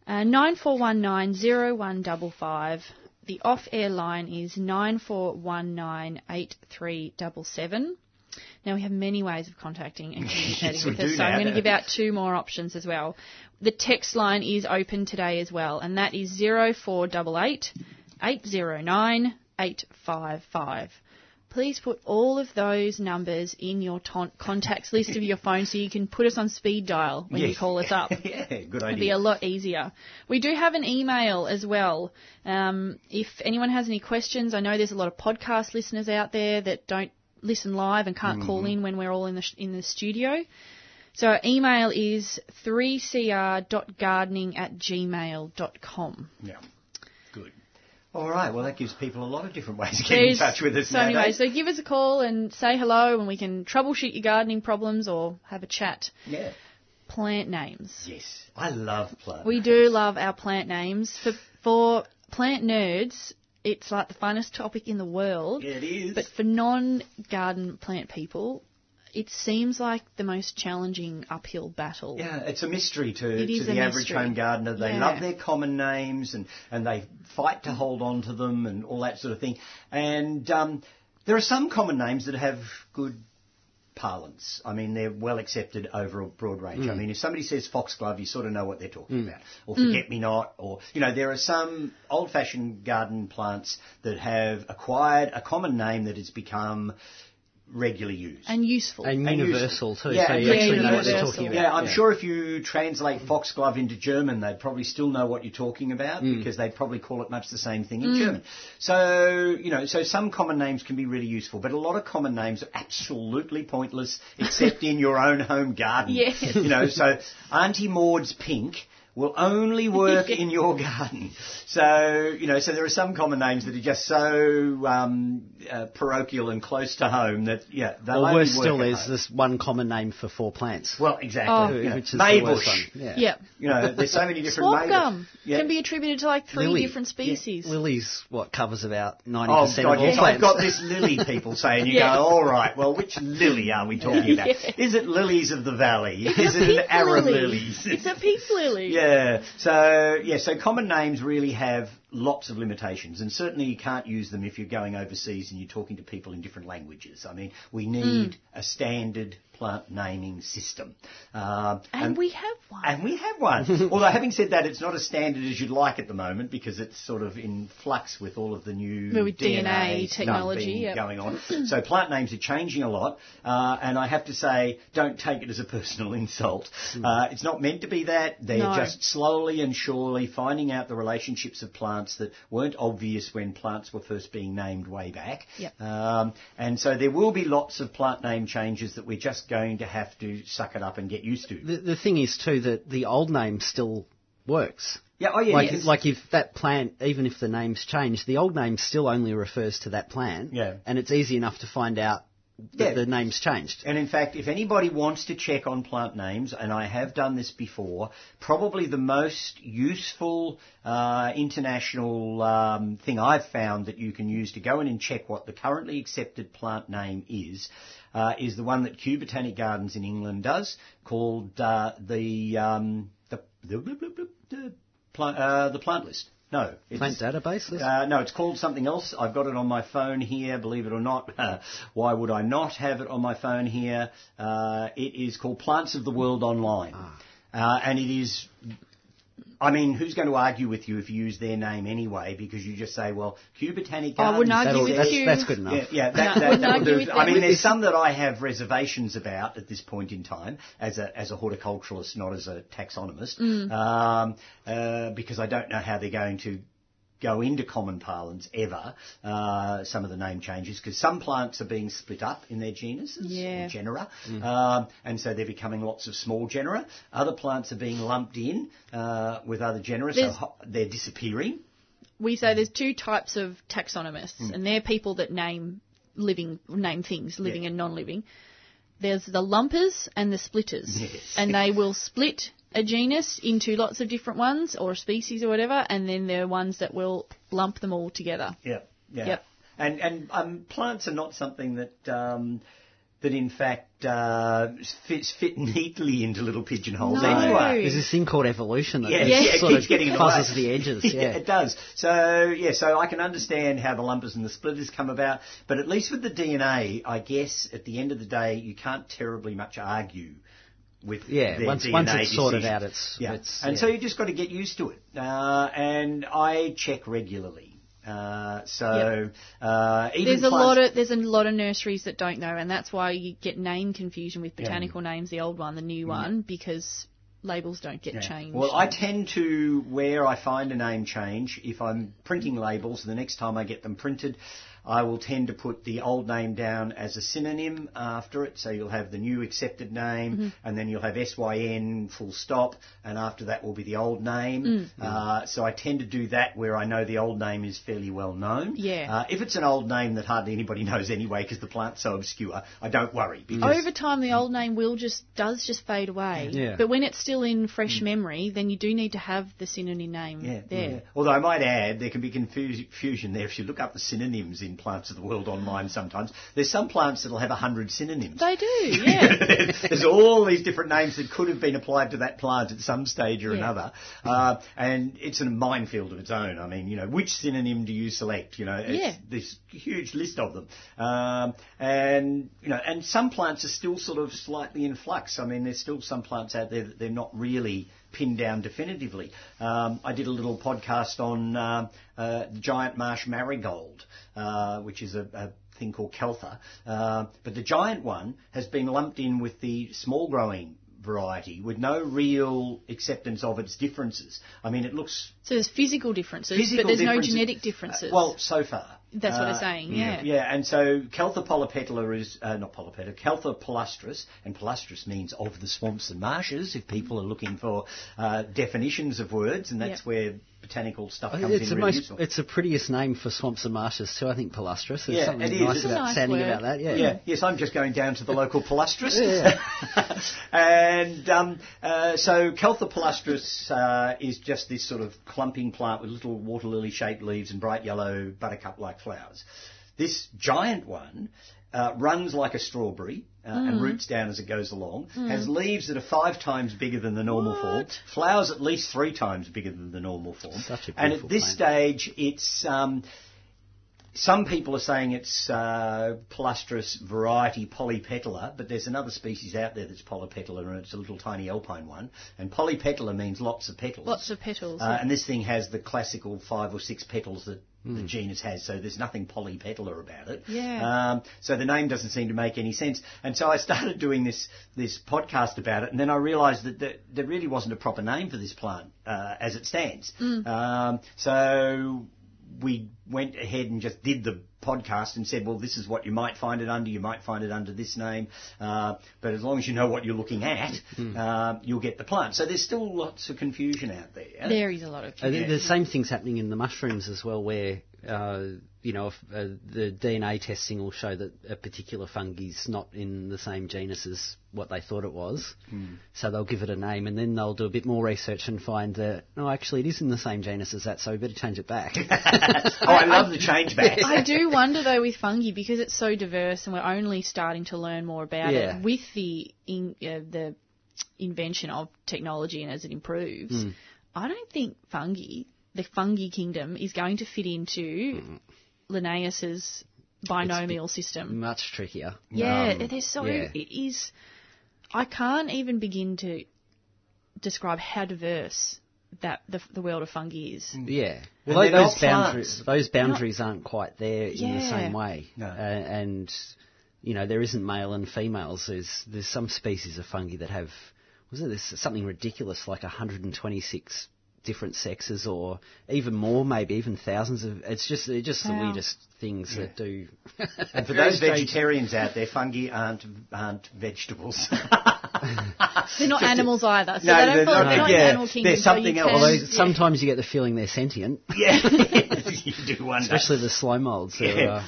94190155. The off-air line is 94198377. Now, we have many ways of contacting and communicating with us, so I'm going to give out 2 more options as well. The text line is open today as well, and that is 0488 809 855. Please put all of those numbers in your contacts list of your phone so you can put us on speed dial when you call us up. Yeah, good idea. It'd be a lot easier. We do have an email as well. If anyone has any questions, I know there's a lot of podcast listeners out there that don't listen live and can't call in when we're all in the studio. So our email is 3cr.gardening@gmail.com. Yeah. All right, well, that gives people a lot of different ways to get in touch with us. So anyway, so give us a call and say hello and we can troubleshoot your gardening problems or have a chat. Yeah. Plant names. Yes, I love plant names. We do love our plant names. For plant nerds, it's like the funnest topic in the world. Yeah, it is. But for non-garden plant people, it seems like the most challenging uphill battle. Yeah, it's a mystery to the average home gardener. They love their common names and they fight to hold on to them and all that sort of thing. And there are some common names that have good parlance. I mean, they're well accepted over a broad range. Mm. I mean, if somebody says foxglove, you sort of know what they're talking about. Or forget-me-not. Or, you know, there are some old-fashioned garden plants that have acquired a common name that has become regularly used. And useful. And universal, useful. Too, yeah, so you actually know what they're talking about. Yeah, I'm sure if you translate foxglove into German, they'd probably still know what you're talking about because they'd probably call it much the same thing in German. So, you know, so some common names can be really useful, but a lot of common names are absolutely pointless except in your own home garden. Yes. You know, so Auntie Maud's pink will only work in your garden. So, you know, so there are some common names that are just so parochial and close to home that, yeah, they'll only work. Well, worse still is this one common name for four plants. Well, exactly. Oh. You know, which is Maybush. The worst one. Yeah. You know, there's so many different Swamp gum can be attributed to like three different species. Yeah. Lily's what covers about 90% of all plants. I've got this lily people saying, you go, all right, well, which lily are we talking about? Is it lilies of the valley? Is it an Arab lilies? It's a peace lily. Yeah. So common names really have lots of limitations, and certainly you can't use them if you're going overseas and you're talking to people in different languages. I mean, we need a standard plant naming system. And we have one. Although, having said that, it's not as standard as you'd like at the moment because it's sort of in flux with all of the new DNA technology going on. So plant names are changing a lot, and I have to say, don't take it as a personal insult. It's not meant to be that. They're just slowly and surely finding out the relationships of plants that weren't obvious when plants were first being named way back. Yep. And so there will be lots of plant name changes that we're just going to have to suck it up and get used to. The thing is, too, that the old name still works. Yeah, like if that plant, even if the name's changed, the old name still only refers to that plant. Yeah. And it's easy enough to find out that the name's changed. And in fact, if anybody wants to check on plant names, and I have done this before, probably the most useful international thing I've found that you can use to go in and check what the currently accepted plant name is the one that Kew Botanic Gardens in England does, called the plant list. No. Plant database list? No, it's called something else. I've got it on my phone here, believe it or not. Why would I not have it on my phone here? It is called Plants of the World Online. And it is... I mean, who's going to argue with you if you use their name anyway? Because you just say, well, Kew Botanic Gardens... I wouldn't argue with you. That's good enough. Yeah, that will do. I mean, there's some that I have reservations about at this point in time as a horticulturalist, not as a taxonomist, because I don't know how they're going to go into common parlance ever, some of the name changes, because some plants are being split up in their genuses, or genera, and so they're becoming lots of small genera. Other plants are being lumped in with other genera, so they're disappearing. We say there's two types of taxonomists, and they're people that name things, living and non-living. There's the lumpers and the splitters, and they will split a genus into lots of different ones or a species or whatever, and then there are ones that will lump them all together. And plants are not something that that in fact fit neatly into little pigeonholes anyway. There's this thing called evolution that sort of puzzles the edges. It does. So I can understand how the lumpers and the splitters come about, but at least with the DNA, I guess at the end of the day, you can't terribly much argue with once it's sorted out, so you just got to get used to it. And I check regularly. There's a lot of nurseries that don't know, and that's why you get name confusion with botanical names, the old one, the new one, because labels don't get changed. Well, I tend to, where I find a name change, if I'm printing labels, the next time I get them printed, I will tend to put the old name down as a synonym after it, so you'll have the new accepted name, and then you'll have SYN full stop, and after that will be the old name. So I tend to do that where I know the old name is fairly well known. If it's an old name that hardly anybody knows anyway because the plant's so obscure, I don't worry. Because over time, the old name will just fade away. But when it's still in fresh memory, then you do need to have the synonym name there. Although I might add, there can be confusion there if you look up the synonyms in Plants of the World Online sometimes. There's some plants that'll have 100 synonyms. They do, yeah. There's all these different names that could have been applied to that plant at some stage or another. And it's a minefield of its own. I mean, you know, which synonym do you select? You know, it's this huge list of them. And, you know, and some plants are still sort of slightly in flux. I mean, there's still some plants out there that they're not really pinned down definitively. I did a little podcast on giant marsh marigold, which is a thing called Caltha. But the giant one has been lumped in with the small growing variety with no real acceptance of its differences. I mean, it looks... So there's physical differences, but there's no genetic differences. Well, so far. That's what they're saying, yeah, and so Caltha polypetala is, not polypetala, Caltha palustris, and palustris means of the swamps and marshes, if people are looking for definitions of words, and that's where botanical stuff comes in really useful. It's the prettiest name for swamps and marshes too, I think, palustris. There's something nice about sounding about that. Yes, I'm just going down to the local palustris. And so Caltha palustris is just this sort of clumping plant with little water lily-shaped leaves and bright yellow buttercup-like flowers. This giant one runs like a strawberry and roots down as it goes along, has leaves that are 5 times bigger than the normal form, flowers at least 3 times bigger than the normal form. Such a beautiful plant. And at this stage, it's... some people are saying it's palustris variety polypetala, but there's another species out there that's polypetala, and it's a little tiny alpine one. And polypetala means lots of petals. Lots of petals. And this thing has the classical 5 or 6 petals that the genus has, so there's nothing polypetala about it. So the name doesn't seem to make any sense. And so I started doing this podcast about it, and then I realised that there really wasn't a proper name for this plant as it stands. So... we went ahead and just did the podcast and said, well, this is what you might find it under. You might find it under this name. But as long as you know what you're looking at, you'll get the plant. So there's still lots of confusion out there. There is a lot of confusion. The same thing's happening in the mushrooms as well, where, you know, if, the DNA testing will show that a particular fungi's not in the same genus as what they thought it was. So they'll give it a name, and then they'll do a bit more research and find that, no, actually it is in the same genus as that, so we better change it back. I love the change back. I do wonder, though, with fungi, because it's so diverse and we're only starting to learn more about it, with the invention of technology and as it improves, I don't think the fungi kingdom is going to fit into Linnaeus's binomial system. Much trickier. Yeah, it is. I can't even begin to describe how diverse that the world of fungi is. Well, those boundaries aren't quite there in the same way. And you know, there isn't male and females. There's some species of fungi that have something ridiculous like 126 different sexes, or even more, maybe even thousands of. They're just the weirdest things that do. And for those vegetarians out there, fungi aren't vegetables. They're not animals either, so they're not animal kingdom. They're something else. Although sometimes you get the feeling they're sentient. You do wonder. Especially the slow molds. They're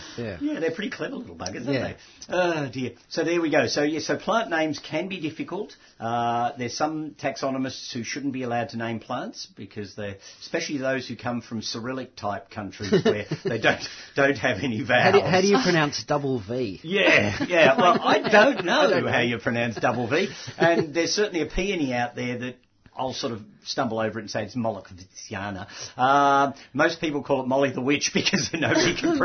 pretty clever little buggers, aren't they? Oh dear. So there we go. So so plant names can be difficult. There's some taxonomists who shouldn't be allowed to name plants because they're, especially those who come from Cyrillic type countries where they don't have any vowels. How do you pronounce double V? Well, I don't know how you pronounce double V. And there's certainly a peony out there that I'll sort of stumble over it and say it's Mollicoviciana. Most people call it Molly the Witch because nobody can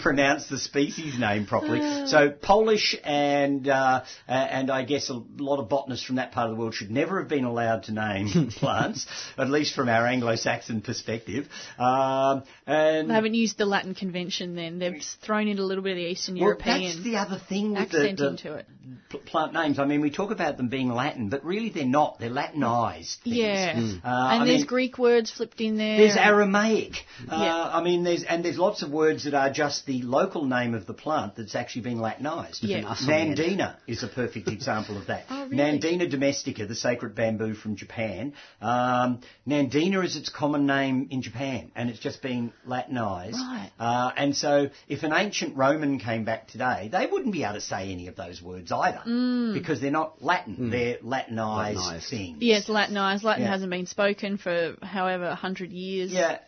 pronounce the species name properly. So Polish and I guess a lot of botanists from that part of the world should never have been allowed to name plants, at least from our Anglo-Saxon perspective. And they haven't used the Latin convention then. They've thrown in a little bit of the Eastern European accent into it. That's the other thing with the plant names. I mean, we talk about them being Latin, but really they're not. They're Latinized. size things. Yeah. Mm. I mean, there's Greek words flipped in there. There's Aramaic. I mean, there's lots of words that are just the local name of the plant that's actually been Latinised. Yeah. Nandina is a perfect example of that. Oh, really? Nandina domestica, the sacred bamboo from Japan. Nandina is its common name in Japan, and it's just been Latinised. Right. And so if an ancient Roman came back today, they wouldn't be able to say any of those words either because they're not Latin. Mm. They're Latinised things. Yes, Latinised. Latin hasn't been spoken for however 100 years. Yeah,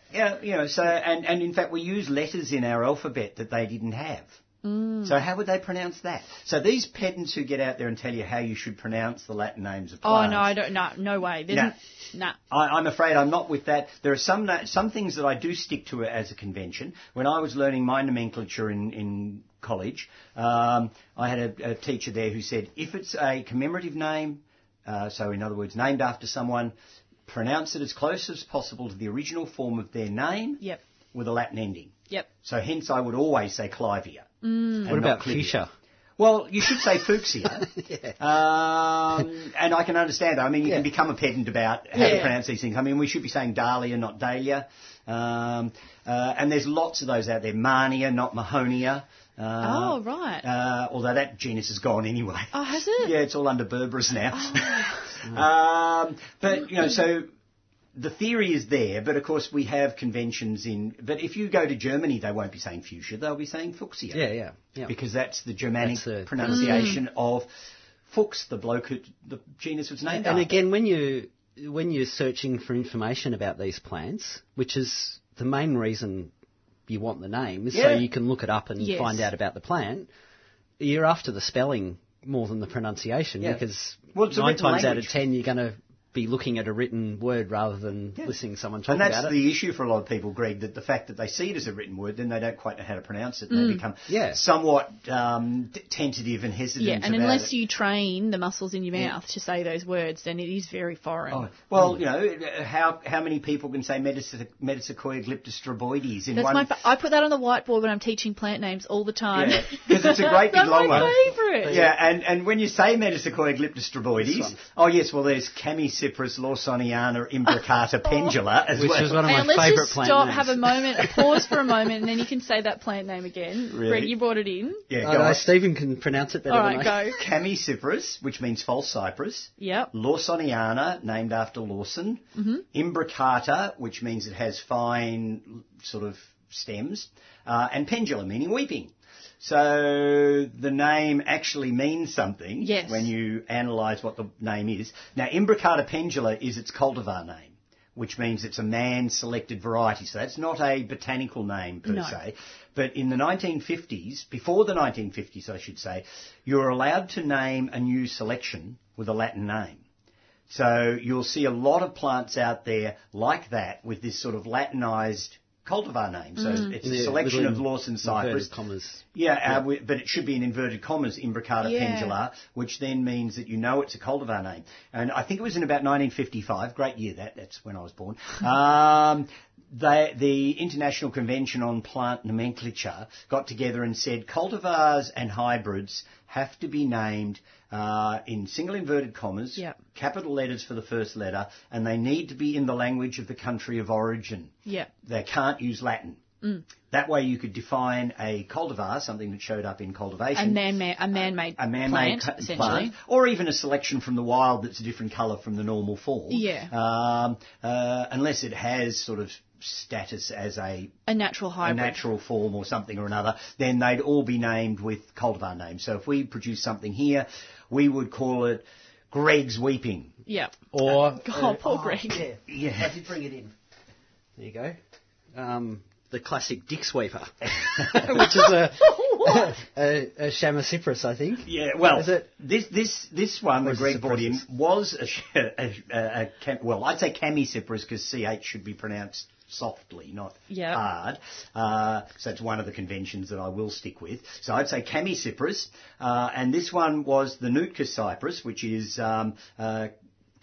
you know. So, and in fact, we use letters in our alphabet that they didn't have. Mm. So how would they pronounce that? So these pedants who get out there and tell you how you should pronounce the Latin names of plants. Oh, no, I don't. No way. No. I'm afraid I'm not with that. There are some things that I do stick to as a convention. When I was learning my nomenclature in college, I had a teacher there who said, if it's a commemorative name, so in other words, named after someone, pronounce it as close as possible to the original form of their name with a Latin ending. Yep. So hence I would always say Clivia. Mm. What about Clivia? Well, you should say Fuchsia. And I can understand that. I mean, you can become a pedant about how to pronounce these things. I mean, we should be saying Dahlia, not Dahlia. And there's lots of those out there. Marnia, not Mahonia. Although that genus is gone anyway. Oh, has it? Yeah, it's all under Berberis now. But, you know, so... The theory is there, but of course we have conventions in... But if you go to Germany, they won't be saying fuchsia, they'll be saying fuchsia. Yeah. Because that's the Germanic pronunciation of Fuchs, the bloke who the genus was named after. And again, when you're searching for information about these plants, which is the main reason you want the name, is so you can look it up and find out about the plant, you're after the spelling more than the pronunciation because 9 times out of 10 you're going to... be looking at a written word rather than listening to someone talk about it. And that's the issue for a lot of people, Greg, that the fact that they see it as a written word, then they don't quite know how to pronounce it. And they become somewhat tentative and hesitant about it. Yeah, and unless you train the muscles in your mouth to say those words, then it is very foreign. Oh, well, you know, how many people can say Metasequoia glyptostraboides in one... I put that on the whiteboard when I'm teaching plant names all the time. Because it's a great big long one. That's my favourite. Yeah, and when you say Metasequoia glyptostraboides, there's Chamaecyparis Lawsoniana Imbricata Pendula as well. Which is one of my favourite plant names. Have a moment, a pause for a moment, and then you can say that plant name again. Really? Greg, you brought it in. Yeah, Stephen can pronounce it better than I. All right, go. Chamaecyparis, which means false cypress. Yep. Lawsoniana, named after Lawson. Mm-hmm. Imbricata, which means it has fine sort of stems. And Pendula, meaning weeping. So the name actually means something when you analyse what the name is. Now, Imbricata pendula is its cultivar name, which means it's a man-selected variety. So that's not a botanical name per se. But in the 1950s, before the 1950s, I should say, you were allowed to name a new selection with a Latin name. So you'll see a lot of plants out there like that with this sort of Latinised cultivar name, so it's a selection of Lawson cypress. Commas. But it should be in inverted commas, Imbricata pendula, which then means that you know it's a cultivar name. And I think it was in about 1955, great year that's when I was born, the International Convention on Plant Nomenclature got together and said cultivars and hybrids have to be named in single inverted commas, capital letters for the first letter, and they need to be in the language of the country of origin. Yeah. They can't use Latin. Mm. That way you could define a cultivar, something that showed up in cultivation. A man-made plant, essentially. Or even a selection from the wild that's a different colour from the normal form. Yeah. Unless it has sort of status as a natural hybrid, a natural form or something or another, then they'd all be named with cultivar names. So if we produce something here, we would call it Greg's Weeping. Yeah. Or... poor Greg. Yeah. I did bring it in. There you go. The classic dick sweeper, which is a Chamaecyparis, I think. Yeah, well, is it? This one, the Greg brought in, was I'd say Chamaecyparis because CH should be pronounced softly, not hard. So it's one of the conventions that I will stick with. So I'd say Chamaecyparis, and this one was the Nootka cypress, which is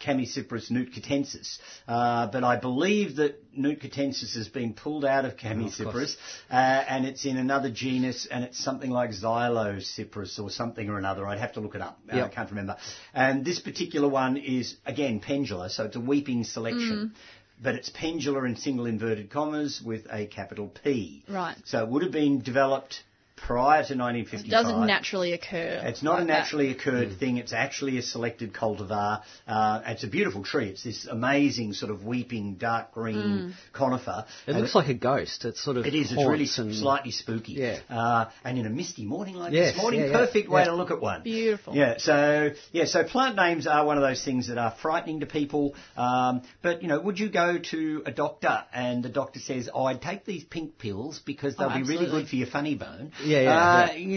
Chamaecyparis nutcatensis. But I believe that nutcatensis has been pulled out of Chamaecyparis, and it's in another genus, and it's something like Xylocyparis or something or another. I'd have to look it up. Yep. I can't remember. And this particular one is, again, Pendula, so it's a weeping selection. But it's Pendula in single inverted commas with a capital P. Right. So it would have been developed prior to 1955. It doesn't naturally occur. It's not like a naturally occurred thing. It's actually a selected cultivar. It's a beautiful tree. It's this amazing sort of weeping dark green conifer. It looks like a ghost. It's sort of it is. It's really slightly spooky. Yeah. And in a misty morning like this morning, perfect way to look at one. Beautiful. Yeah. So so plant names are one of those things that are frightening to people. But you know, would you go to a doctor and the doctor says, oh, "I'd take these pink pills because they'll be really good for your funny bone"? You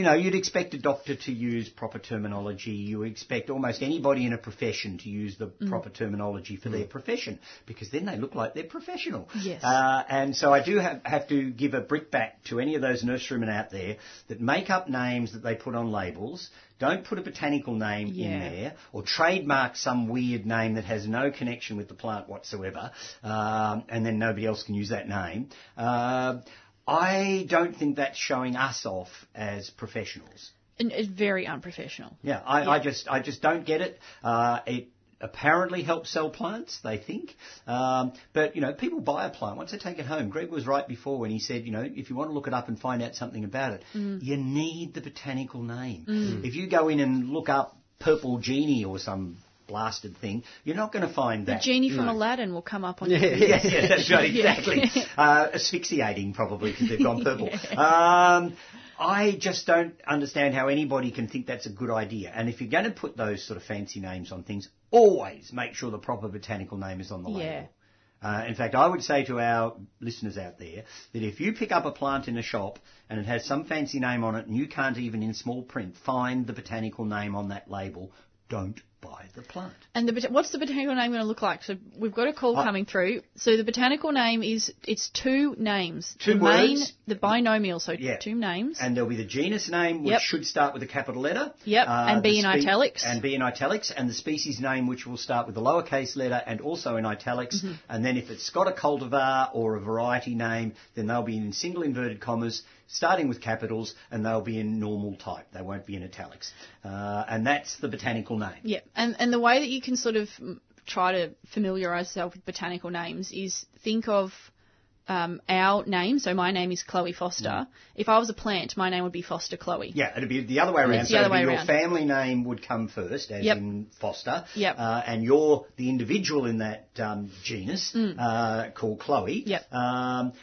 know, you'd expect a doctor to use proper terminology. You expect almost anybody in a profession to use the proper terminology for their profession, because then they look like they're professional. Yes. And so I do have to give a brickbat to any of those nurserymen out there that make up names that they put on labels. Don't put a botanical name in there, or trademark some weird name that has no connection with the plant whatsoever, and then nobody else can use that name. I don't think that's showing us off as professionals. And it's very unprofessional. Yeah, I just don't get it. It apparently helps sell plants, they think. But, you know, people buy a plant once they take it home. Greg was right before when he said, you know, if you want to look it up and find out something about it, you need the botanical name. If you go in and look up purple genie or some blasted thing, you're not going to find that. The genie from Aladdin will come up on you. Yeah, that's right, exactly. Asphyxiating, probably, because they've gone purple. I just don't understand how anybody can think that's a good idea. And if you're going to put those sort of fancy names on things, always make sure the proper botanical name is on the label. Yeah. In fact, I would say to our listeners out there that if you pick up a plant in a shop and it has some fancy name on it and you can't even in small print find the botanical name on that label, don't buy the plant. And what's the botanical name going to look like? So we've got a call coming through. So the botanical name it's two names. Two words. The binomial, so two names. And there'll be the genus name, which should start with a capital letter. Yep, and be in italics. And be in italics. And the species name, which will start with a lowercase letter and also in italics. Mm-hmm. And then if it's got a cultivar or a variety name, then they'll be in single inverted commas, starting with capitals, and they'll be in normal type. They won't be in italics. And that's the botanical name. Yeah, and the way that you can sort of try to familiarise yourself with botanical names is think of our name. So my name is Chloe Foster. If I was a plant, my name would be Foster Chloe. Yeah, it'd be the other way around. It's the other way around. Your family name would come first, as in Foster. Yep. And you're the individual in that genus called Chloe. Yep. And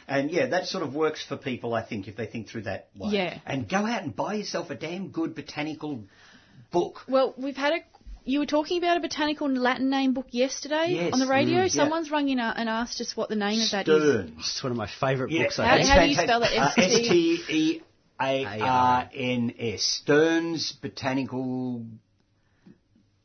that sort of works for people, I think, if they think through that way. Yeah. And go out and buy yourself a damn good botanical book. Well, we've had you were talking about a botanical Latin name book yesterday on the radio. Someone's rung in and asked us what the name of that is. It's one of my favourite books. I think. How do you spell that? STERNS. Stern's Botanical.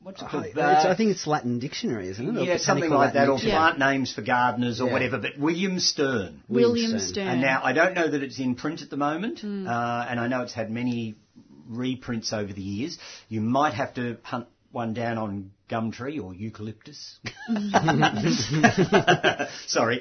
What's it called? I think it's Latin Dictionary, isn't it? Yeah, something like that, or plant names for gardeners or whatever. But William Stern. William Stern. And now I don't know that it's in print at the moment, and I know it's had many reprints over the years. You might have to hunt one down on Gumtree or eucalyptus. Sorry.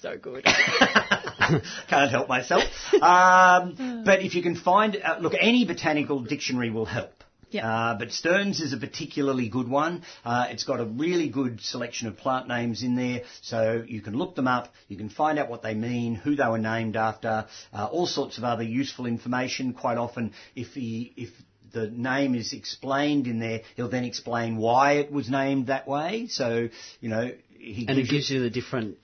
So good. Can't help myself. But if you can find, any botanical dictionary will help. Yep. But Stern's is a particularly good one. It's got a really good selection of plant names in there, so you can look them up, you can find out what they mean, who they were named after, all sorts of other useful information. Quite often, if the name is explained in there, he'll then explain why it was named that way. So, you know, it gives you the different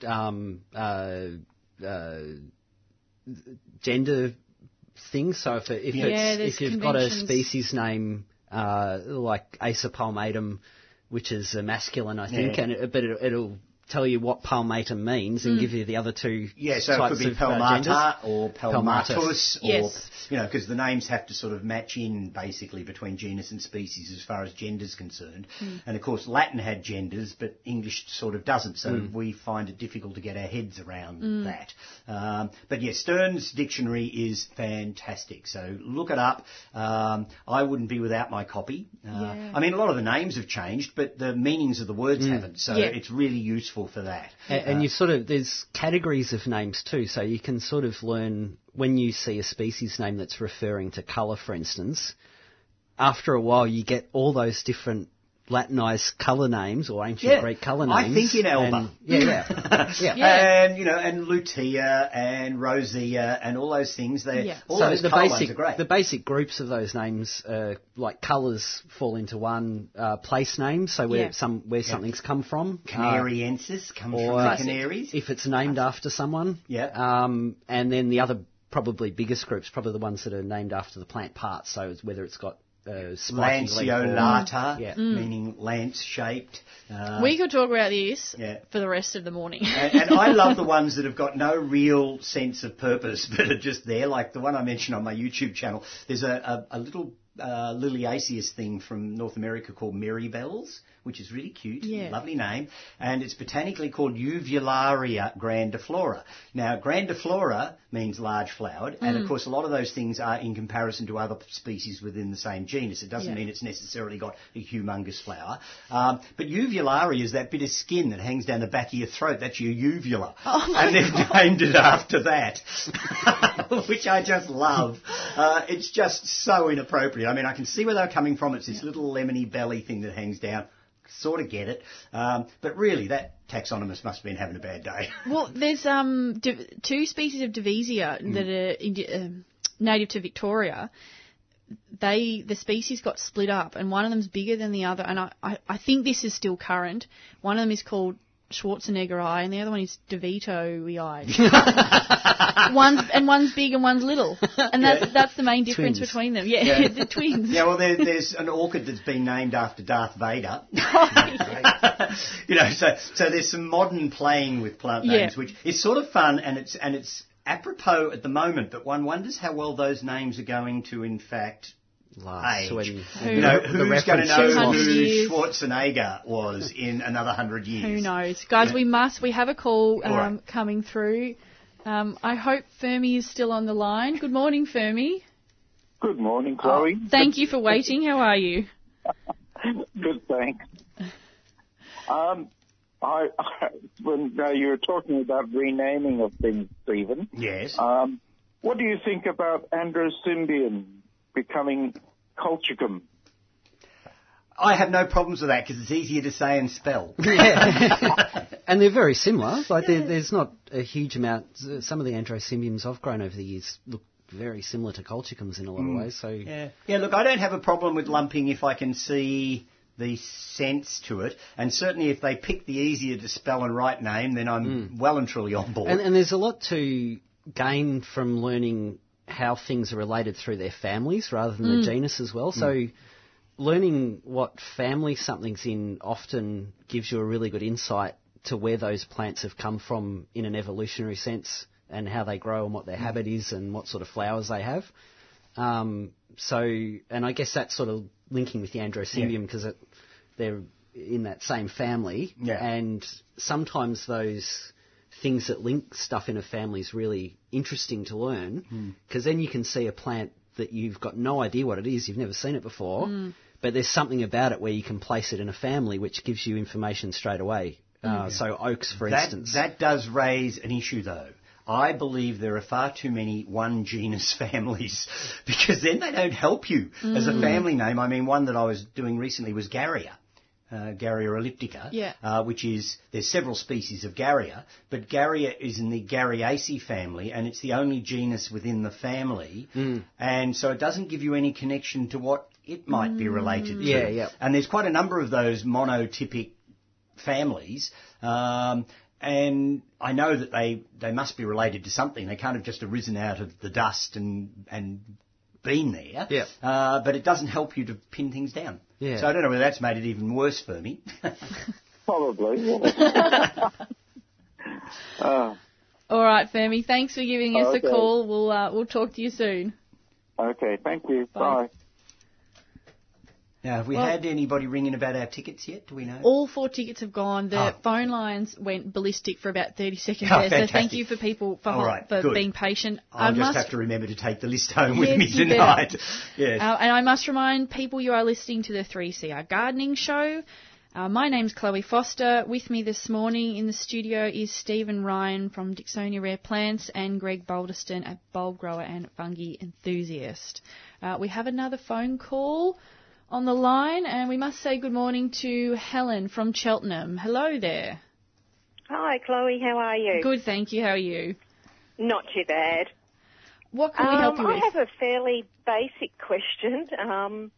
gender things. So if you've got a species name like Acer palmatum, which is a masculine, I think, and it'll tell you what palmatum means and give you the other two types of genders. So it could be palmata or palmatus, you know, because the names have to sort of match in basically between genus and species as far as gender's concerned. And, of course, Latin had genders, but English sort of doesn't, so we find it difficult to get our heads around that. But, yes, Stern's dictionary is fantastic, so look it up. I wouldn't be without my copy. I mean, a lot of the names have changed, but the meanings of the words haven't, so it's really useful for that. And you sort of, there's categories of names too, so you can sort of learn when you see a species name that's referring to colour, for instance, after a while you get all those different Latinized colour names or ancient Greek colour names. I think in Elba. And, you know, and Lutea and Rosea and all those things. All so those colour names are great. The basic groups of those names, like colours, fall into one place name, so where something's come from. Canariensis comes from the Canaries. If it's named after someone. And then the other probably biggest groups, probably the ones that are named after the plant parts, so whether it's got lanceolata, meaning lance-shaped. We could talk about this for the rest of the morning. And I love the ones that have got no real sense of purpose but are just there, like the one I mentioned on my YouTube channel. There's a little liliaceous thing from North America called Marybells, which is really cute, lovely name, and it's botanically called Uvularia grandiflora. Now, grandiflora means large flowered, and of course a lot of those things are in comparison to other species within the same genus. It doesn't mean it's necessarily got a humongous flower. But Uvularia is that bit of skin that hangs down the back of your throat. That's your uvula. And they've named it after that, which I just love. It's just so inappropriate. I mean, I can see where they're coming from. It's this little lemony belly thing that hangs down. Sort of get it. But really, that taxonomist must have been having a bad day. Well, there's two species of Devesia that are native to Victoria. The species got split up, and one of them's bigger than the other. And I think this is still current. One of them is called Schwarzenegger eye, and the other one is DeVito eye. One's big and one's little, and that's the main difference between them. The twins. Yeah, well, there's an orchid that's been named after Darth Vader. You know, so there's some modern playing with plant names, which is sort of fun, and it's apropos at the moment. But one wonders how well those names are going to, in fact. You know, who's going to know who Schwarzenegger was in another 100 years? Who knows? Guys, we have a call coming through. I hope Fermi is still on the line. Good morning, Fermi. Good morning, Chloe. Thank you for waiting. How are you? Good, thanks. When you were talking about renaming of things, Stephen. Yes. What do you think about Androcymbium becoming colchicum? I have no problems with that because it's easier to say and spell. And they're very similar. Like there's not a huge amount. Some of the androcymbiums I've grown over the years look very similar to colchicums in a lot of ways. So look, I don't have a problem with lumping if I can see the sense to it, and certainly if they pick the easier to spell and write name, then I'm well and truly on board. And there's a lot to gain from learning how things are related through their families rather than the genus as well. So learning what family something's in often gives you a really good insight to where those plants have come from in an evolutionary sense and how they grow and what their habit is and what sort of flowers they have. And I guess that's sort of linking with the Androcymbium because they're in that same family. Yeah. And sometimes those things that link stuff in a family is really interesting to learn because then you can see a plant that you've got no idea what it is, you've never seen it before, but there's something about it where you can place it in a family which gives you information straight away. So oaks, for instance. That does raise an issue, though. I believe there are far too many one-genus families because then they don't help you. As a family name, I mean, one that I was doing recently was Garrya. Garrya elliptica, which is, there's several species of Garrya, but Garrya is in the Garryaceae family, and it's the only genus within the family, and so it doesn't give you any connection to what it might be related to. And there's quite a number of those monotypic families, and I know that they must be related to something. They can't have just arisen out of the dust and been there, but it doesn't help you to pin things down. So I don't know whether that's made it even worse for me. Probably. All right, Fermi. Thanks for giving us a call. We'll talk to you soon. Okay. Thank you. Bye. Now, have we had anybody ringing about our tickets yet? Do we know? All four tickets have gone. The phone lines went ballistic for about 30 seconds there. Fantastic. So thank you for people for being patient. I must have to remember to take the list home with me tonight. Yes. And I must remind people you are listening to the 3CR Gardening Show. My name's Chloe Foster. With me this morning in the studio is Stephen Ryan from Dicksonia Rare Plants and Greg Balderston, a bulb grower and fungi enthusiast. We have another phone call on the line, and we must say good morning to Helen from Cheltenham. Hello there. Hi, Chloe. How are you? Good, thank you. How are you? Not too bad. What can we help you with? I have a fairly basic question.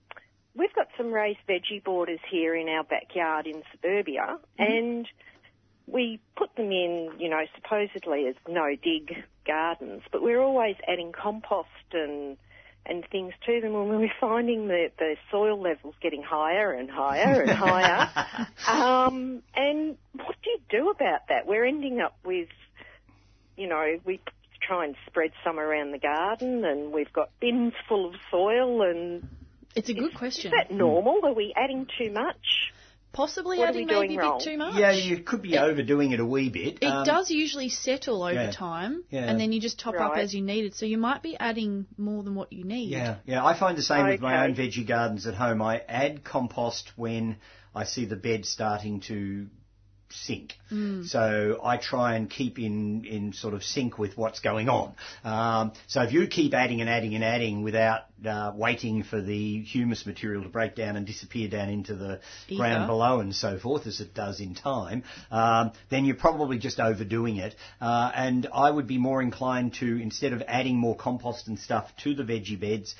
We've got some raised veggie borders here in our backyard in suburbia, and we put them in, supposedly as no-dig gardens, but we're always adding compost and things to them, and we're finding that the soil level's getting higher and higher and higher. And what do you do about that? We're ending up with, we try and spread some around the garden, and we've got bins full of soil, and... It's a good question. Is that normal? Are we adding too much? Possibly adding maybe a bit too much. Yeah, you could be overdoing it a wee bit. It does usually settle over time, and then you just top up as you need it. So you might be adding more than what you need. Yeah. I find the same with my own veggie gardens at home. I add compost when I see the bed starting to sink. So I try and keep in sort of sync with what's going on. So if you keep adding and adding and adding without waiting for the humus material to break down and disappear down into the ground below and so forth, as it does in time, then you're probably just overdoing it. And I would be more inclined to, instead of adding more compost and stuff to the veggie beds,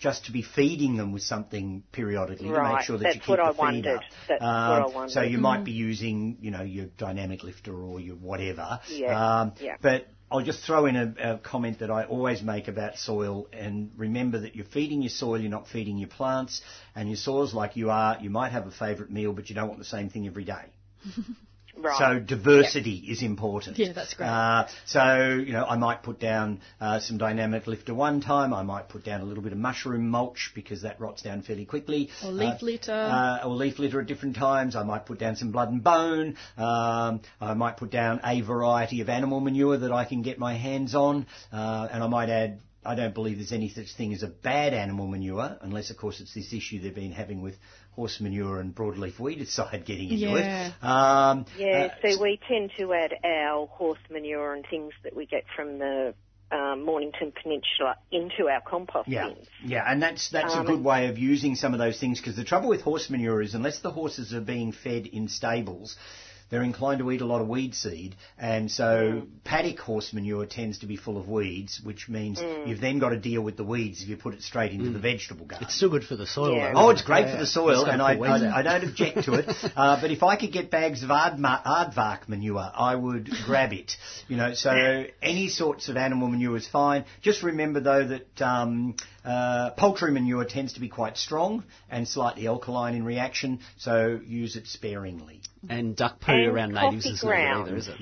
just to be feeding them with something periodically to make sure that you keep the feed up. That's what I wondered. So you might be using your dynamic lifter or your whatever. But I'll just throw in a comment that I always make about soil, and remember that you're feeding your soil, you're not feeding your plants, and your soil's like you might have a favourite meal, but you don't want the same thing every day. Right. So diversity is important. Yeah, that's great. So I might put down some dynamic lifter one time. I might put down a little bit of mushroom mulch because that rots down fairly quickly. Or leaf litter. Or leaf litter at different times. I might put down some blood and bone. I might put down a variety of animal manure that I can get my hands on. And I might add... I don't believe there's any such thing as a bad animal manure, unless, of course, it's this issue they've been having with horse manure and broadleaf weedicide getting into it. So we tend to add our horse manure and things that we get from the Mornington Peninsula into our compost bins. Yeah, and that's a good way of using some of those things, because the trouble with horse manure is unless the horses are being fed in stables, they're inclined to eat a lot of weed seed, and so paddock horse manure tends to be full of weeds, which means you've then got to deal with the weeds if you put it straight into the vegetable garden. It's still good for the soil. Yeah. Though, it's great for the soil, and I don't object to it. But if I could get bags of aardvark manure, I would grab it. So any sorts of animal manure is fine. Just remember, though, that... poultry manure tends to be quite strong and slightly alkaline in reaction, so use it sparingly. And duck poo around natives is not good either, is it?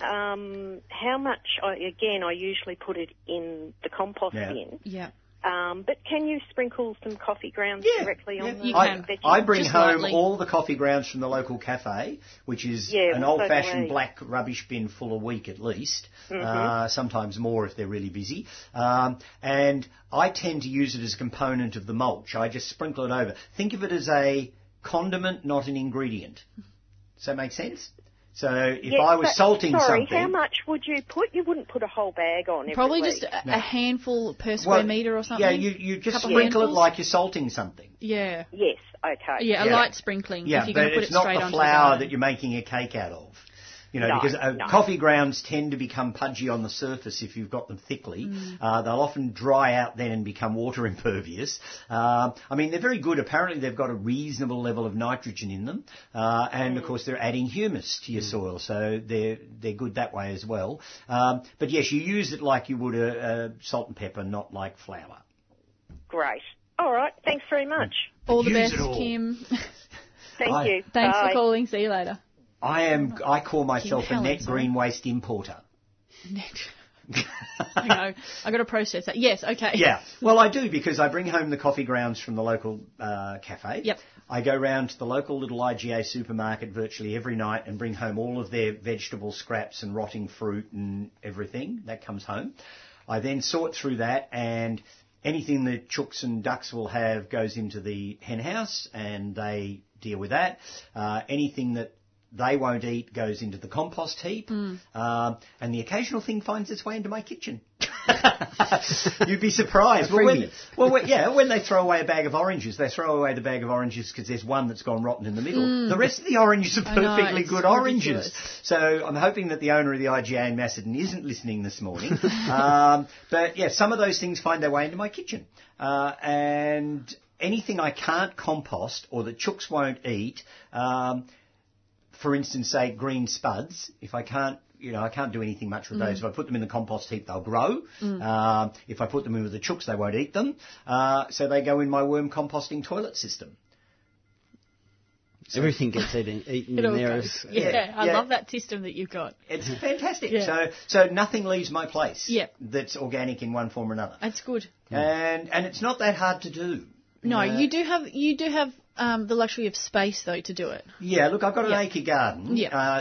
How much? I usually put it in the compost bin. Yeah. But can you sprinkle some coffee grounds directly on the veggies? I bring home all the coffee grounds from the local cafe, which is an old-fashioned black rubbish bin full a week at least, sometimes more if they're really busy. And I tend to use it as a component of the mulch. I just sprinkle it over. Think of it as a condiment, not an ingredient. Does that make sense? So if I was salting something... Sorry, how much would you put? You wouldn't put a whole bag on every Probably week. Just a handful per square metre or something. Yeah, you just sprinkle it like you're salting something. Yeah. Yes, okay. Yeah, light sprinkling if you're going to put it straight on. Yeah, but it's not the flour that you're making a cake out of. Because coffee grounds tend to become pudgy on the surface if you've got them thickly. They'll often dry out then and become water impervious. They're very good. Apparently, they've got a reasonable level of nitrogen in them. And, of course, they're adding humus to your soil, so they're good that way as well. But, yes, you use it like you would salt and pepper, not like flour. Great. All right. Thanks very much. All the best, Kim. Thank I, you. Thanks Bye. For calling. See you later. I call myself a net green waste importer. Net. I know. I've got to process that. Yes, okay. Yeah. Well, I do because I bring home the coffee grounds from the local cafe. Yep. I go round to the local little IGA supermarket virtually every night and bring home all of their vegetable scraps and rotting fruit and everything. That comes home. I then sort through that, and anything that chooks and ducks will have goes into the hen house and they deal with that. Anything that they won't eat goes into the compost heap, and the occasional thing finds its way into my kitchen. You'd be surprised. When they throw away a bag of oranges, they throw away the bag of oranges because there's one that's gone rotten in the middle. The rest of the oranges are perfectly good oranges. Ridiculous. So I'm hoping that the owner of the IGA in Macedon isn't listening this morning. But, yeah, some of those things find their way into my kitchen. And anything I can't compost or that chooks won't eat... for instance, say green spuds, if I can't, I can't do anything much with those. If I put them in the compost heap, they'll grow. If I put them in with the chooks, they won't eat them. So they go in my worm composting toilet system. So everything gets eaten in there. I love that system that you've got. It's fantastic. Yeah. So nothing leaves my place that's organic in one form or another. That's good. And it's not that hard to do. No, you do have the luxury of space, though, to do it. Yeah, look, I've got an acre garden,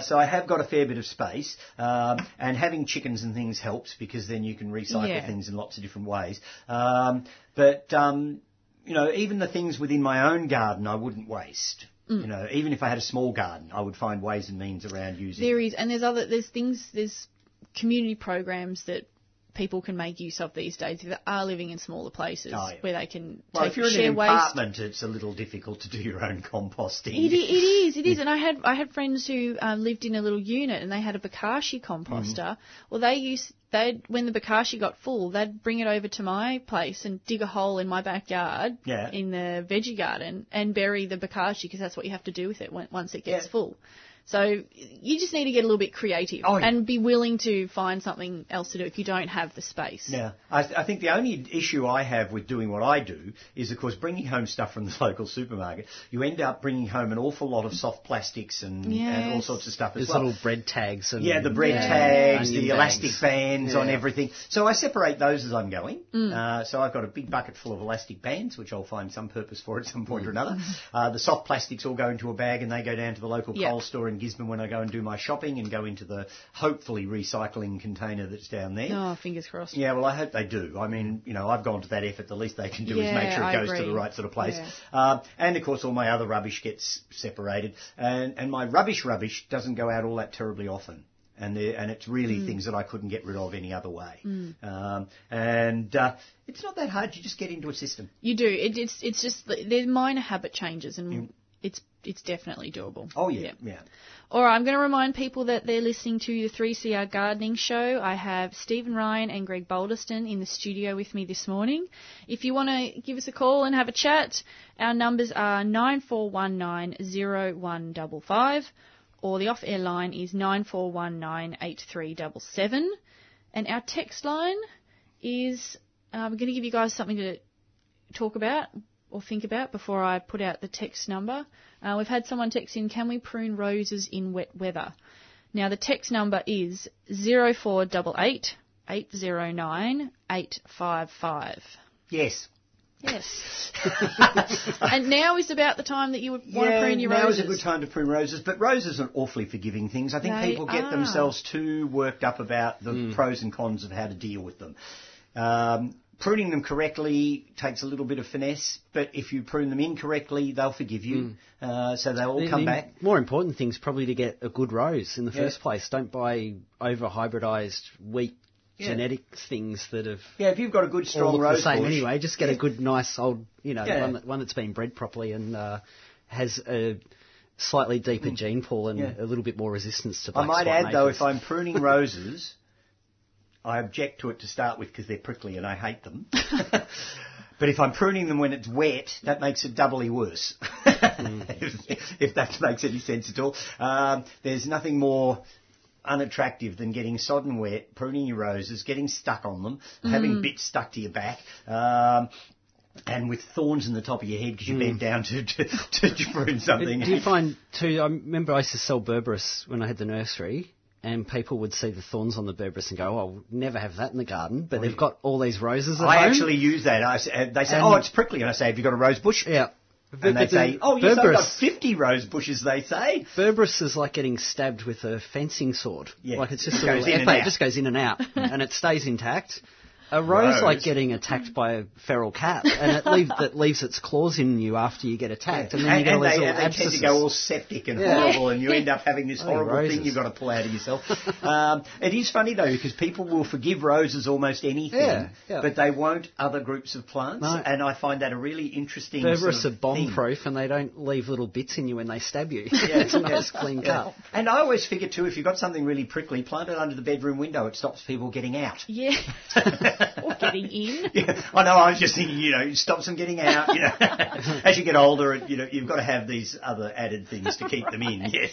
so I have got a fair bit of space, and having chickens and things helps because then you can recycle things in lots of different ways. But even the things within my own garden I wouldn't waste. Even if I had a small garden, I would find ways and means around using it. There's community programs that people can make use of these days if they are living in smaller places where they can take share waste. Well, if you're in an apartment, it's a little difficult to do your own composting. It is. And I had friends who lived in a little unit and they had a bokashi composter. Well, when the bokashi got full, they'd bring it over to my place and dig a hole in my backyard in the veggie garden and bury the bokashi because that's what you have to do with it once it gets full. So you just need to get a little bit creative and be willing to find something else to do if you don't have the space. Yeah. I think the only issue I have with doing what I do is, of course, bringing home stuff from the local supermarket. You end up bringing home an awful lot of soft plastics and all sorts of stuff as well. There's little bread tags. The bread tags, the elastic bands on everything. So I separate those as I'm going. So I've got a big bucket full of elastic bands, which I'll find some purpose for at some point or another. The soft plastics all go into a bag and they go down to the local coal store in Gisborne when I go and do my shopping and go into the hopefully recycling container that's down there. Oh, fingers crossed. Yeah, well, I hope they do. I mean, I've gone to that effort. The least they can do is make sure it goes to the right sort of place. Yeah. And, of course, all my other rubbish gets separated. And my rubbish doesn't go out all that terribly often. And it's really things that I couldn't get rid of any other way. It's not that hard. You just get into a system. You do. It's just there's minor habit changes and... It's definitely doable. Oh, yeah. All right, I'm going to remind people that they're listening to the 3CR Gardening Show. I have Stephen Ryan and Greg Balderston in the studio with me this morning. If you want to give us a call and have a chat, our numbers are 94190155 or the off-air line is 94198377. And our text line is, I'm going to give you guys something to talk about or think about before I put out the text number. We've had someone text in, can we prune roses in wet weather? Now, the text number is 0488 809 855. Yes. And now is about the time that you would want to prune your roses. Now is a good time to prune roses, but roses are awfully forgiving things. I think people get themselves too worked up about the pros and cons of how to deal with them. Pruning them correctly takes a little bit of finesse, but if you prune them incorrectly, they'll forgive you, so they'll all come back. More important thing is probably to get a good rose in the first place. Don't buy over-hybridised, weak genetic things that have... Yeah, if you've got a good, strong rose bush... anyway, just get a good, nice, old, one that's been bred properly and has a... slightly deeper gene pool and a little bit more resistance to black spot aphids. I might add, though, if I'm pruning roses... I object to it to start with because they're prickly and I hate them. But if I'm pruning them when it's wet, that makes it doubly worse, if that makes any sense at all. There's nothing more unattractive than getting sodden wet, pruning your roses, getting stuck on them, having bits stuck to your back. and with thorns in the top of your head because you bent down to prune something. Do you find too, I remember I used to sell berberis when I had the nursery, and people would see the thorns on the berberis and go, oh, I'll never have that in the garden. But they've got all these roses at home. I actually use that. They say, oh, it's prickly. And I say, have you got a rose bush? Yeah. And they say, oh, yes, I've got 50 rose bushes, they say. Berberis is like getting stabbed with a fencing sword. Yeah. Like it's just it just goes in and out and it stays intact. A rose like getting attacked by a feral cat, and it leaves its claws in you after you get attacked, and then you get all these little abscesses. They tend to go all septic and horrible, and you end up having this horrible thing you've got to pull out of yourself. It is funny though, because people will forgive roses almost anything, but they won't other groups of plants, and I find that a really interesting. Berberis are bomb-proof, and they don't leave little bits in you when they stab you. Yeah, it's a nice clean cut. And I always figure too, if you've got something really prickly, plant it under the bedroom window. It stops people getting out. Yeah. Or getting in. Yeah. I know, I was just thinking, you know, it stops them getting out. You know, as you get older, you know, you've got to have these other added things to keep them in. Yes.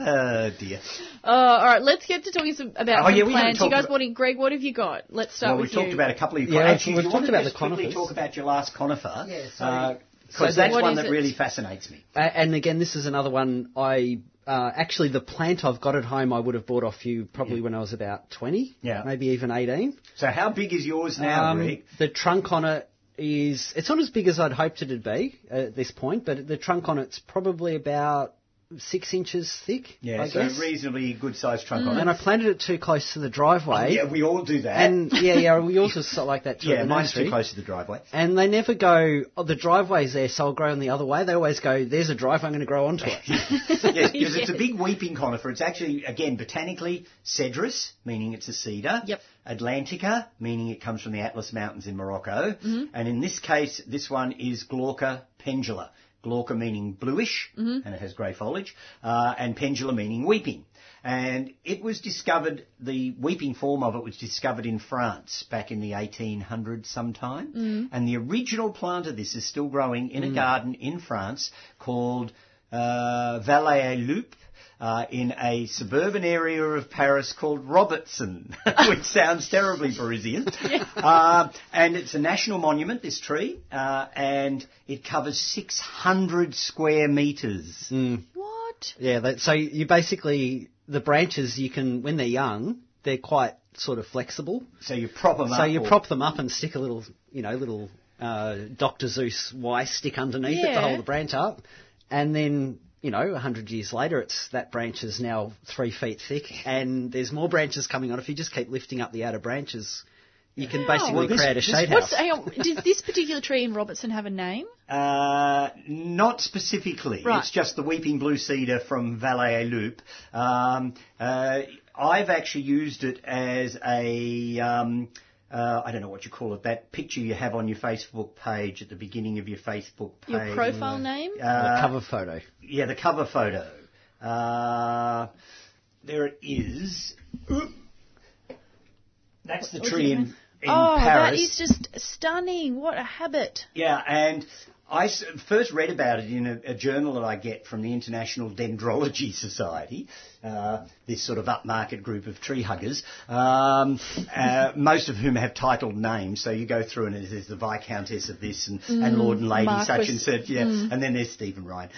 Oh, dear. All right, let's get to talking about some plants. You guys wanted, Greg, what have you got? Let's start with you. We've talked about a couple of... Actually, we've talked about the conifers. Quickly talk about your last conifer. Yes. Yeah, because that's one that really fascinates me. And, again, this is another one I... actually, the plant I've got at home I would have bought off you probably when I was about 20, maybe even 18. So how big is yours now, Rick? The trunk on it is – it's not as big as I'd hoped it would be at this point, but the trunk on it's probably about 6 inches thick, I guess. Reasonably good-sized trunk on it. And I planted it too close to the driveway. Yeah, we all do that. And we all just like that too. Yeah, mine's too close to the driveway. And they never go, oh, the driveway's there, so I'll grow on the other way. They always go, there's a driveway, I'm going to grow onto it. Yes, because it's a big weeping conifer. It's actually, again, botanically, cedrus, meaning it's a cedar. Yep. Atlantica, meaning it comes from the Atlas Mountains in Morocco. Mm-hmm. And in this case, this one is Glauca pendula. Glauca meaning bluish, and it has grey foliage, and pendula meaning weeping. And it was discovered, the weeping form of it was discovered in France back in the 1800s sometime. Mm. And the original plant of this is still growing in a garden in France called Vallée-Loup. In a suburban area of Paris called Robertson, which sounds terribly Parisian. And it's a national monument, this tree, and it covers 600 square metres. Mm. What? Yeah, so you basically, the branches you can, when they're young, they're quite sort of flexible. So you prop them up. So you prop them up and stick a little, you know, little Dr. Zeus Y stick underneath it to hold the branch up. And then... you know, 100 years later, that branch is now 3 feet thick, and there's more branches coming on. If you just keep lifting up the outer branches, you can basically create a shade house. Does this particular tree in Robertson have a name? Not specifically. Right. It's just the weeping blue cedar from Vallée-Loup. I've actually used it as a... I don't know what you call it, that picture you have on your Facebook page at the beginning of your Facebook page. Your profile name? The cover photo. Yeah, the cover photo. There it is. That's the tree in Paris. That is just stunning. What a habit. Yeah, and... I first read about it in a journal that I get from the International Dendrology Society, this sort of upmarket group of tree huggers, most of whom have titled names. So you go through and there's the Viscountess of this and Lord and Lady such and such, and then there's Stephen Ryan.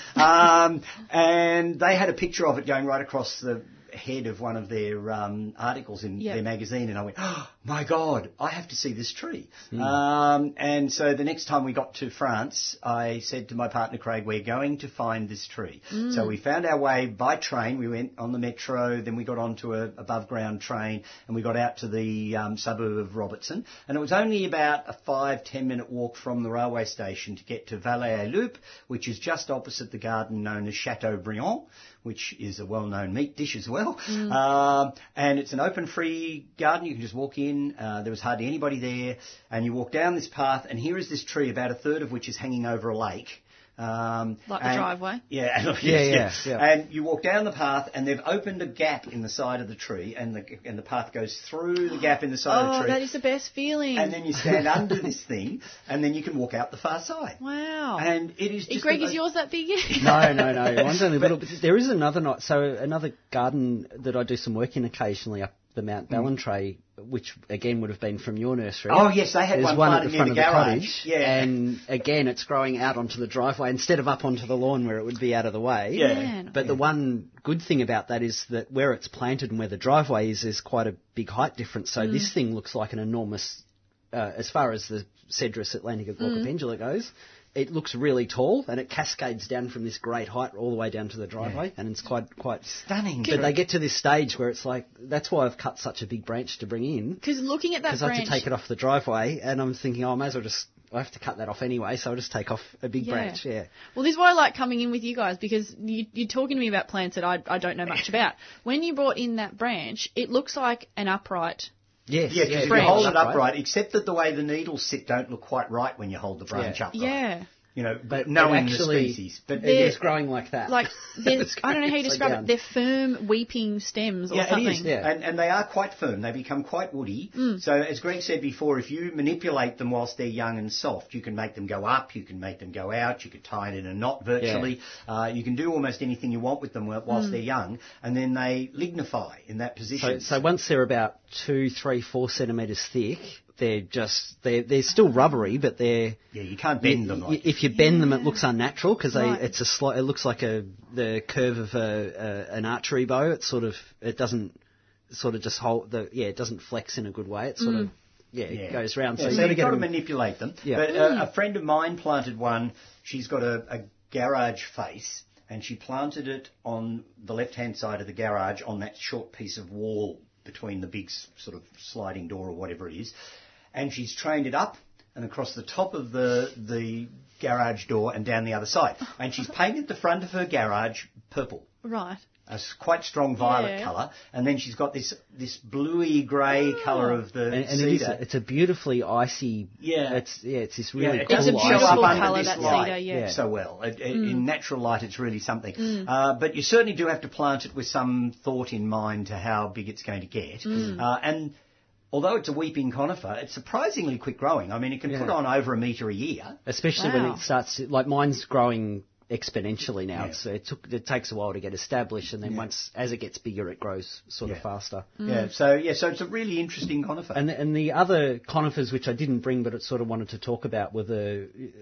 And they had a picture of it going right across the head of one of their articles in their magazine, and I went, oh my God, I have to see this tree. And so the next time we got to France, I said to my partner Craig, we're going to find this tree. So we found our way by train. We went on the metro, then we got onto a above ground train, and we got out to the suburb of Robertson, and it was only about a 5-10 minute walk from the railway station to get to Vallée-Loup, which is just opposite the garden known as Chateaubriand, which is a well-known meat dish as well. And it's an open, free garden. You can just walk in. There was hardly anybody there. And you walk down this path, and here is this tree, about a third of which is hanging over a lake. Like the driveway. And you walk down the path, and they've opened a gap in the side of the tree, and the path goes through the gap in the side of the tree. Oh, that is the best feeling. And then you stand under this thing, and then you can walk out the far side. Wow. And it is just... Greg, is yours that big? No. Mine's only a little bit. There is another garden that I do some work in occasionally up the Mount Ballantrae, which again would have been from your nursery. Oh yes, they had There's one planted near the garage. Yeah. And again, it's growing out onto the driveway instead of up onto the lawn where it would be out of the way. Yeah. But the one good thing about that is that where it's planted and where the driveway is, there's quite a big height difference. So this thing looks like an enormous, as far as the Cedrus atlantica glauca pendula goes, it looks really tall, and it cascades down from this great height all the way down to the driveway, and it's quite stunning. But they get to this stage where it's like, that's why I've cut such a big branch to bring in. Because looking at that branch... Because I have to take it off the driveway, and I'm thinking, oh, I may as well just... I have to cut that off anyway, so I'll just take off a big branch, Well, this is why I like coming in with you guys, because you're talking to me about plants that I don't know much about. When you brought in that branch, it looks like an upright... Yes, yeah, because if you hold it upright, except that the way the needles sit don't look quite right when you hold the branch upright. Yeah. You know, but knowing the species. But it's growing like that. Like, I don't know how you describe it. They're firm, weeping stems or something. It is, and they are quite firm. They become quite woody. Mm. So as Greg said before, if you manipulate them whilst they're young and soft, you can make them go up, you can make them go out, you could tie it in a knot virtually. Yeah. You can do almost anything you want with them whilst they're young, and then they lignify in that position. So once they're about 2, 3, 4 centimetres thick... They're still rubbery, but they're... Yeah, you can't bend them. If you bend them, it looks unnatural because it looks like the curve of an archery bow. It doesn't flex in a good way. It's sort of... Yeah, it goes round. Yeah, so you've got to manipulate them. Yeah. But a friend of mine planted one. She's got a garage face, and she planted it on the left-hand side of the garage on that short piece of wall between the big sort of sliding door or whatever it is. And she's trained it up and across the top of the garage door and down the other side. And she's painted the front of her garage purple. Right. A quite strong violet colour. And then she's got this bluey-grey colour of the and cedar. It's a beautifully icy... Yeah. It's this really cool... It doesn't show up under this light so well. In natural light, it's really something. Mm. But you certainly do have to plant it with some thought in mind to how big it's going to get. Mm. And... Although it's a weeping conifer, it's surprisingly quick growing. I mean, it can put on over a metre a year. Especially when it starts to, like mine's growing exponentially now. Yeah. So it takes a while to get established, and then once as it gets bigger, it grows sort of faster. Mm. Yeah. So it's a really interesting conifer. And the other conifers which I didn't bring, but it sort of wanted to talk about, were you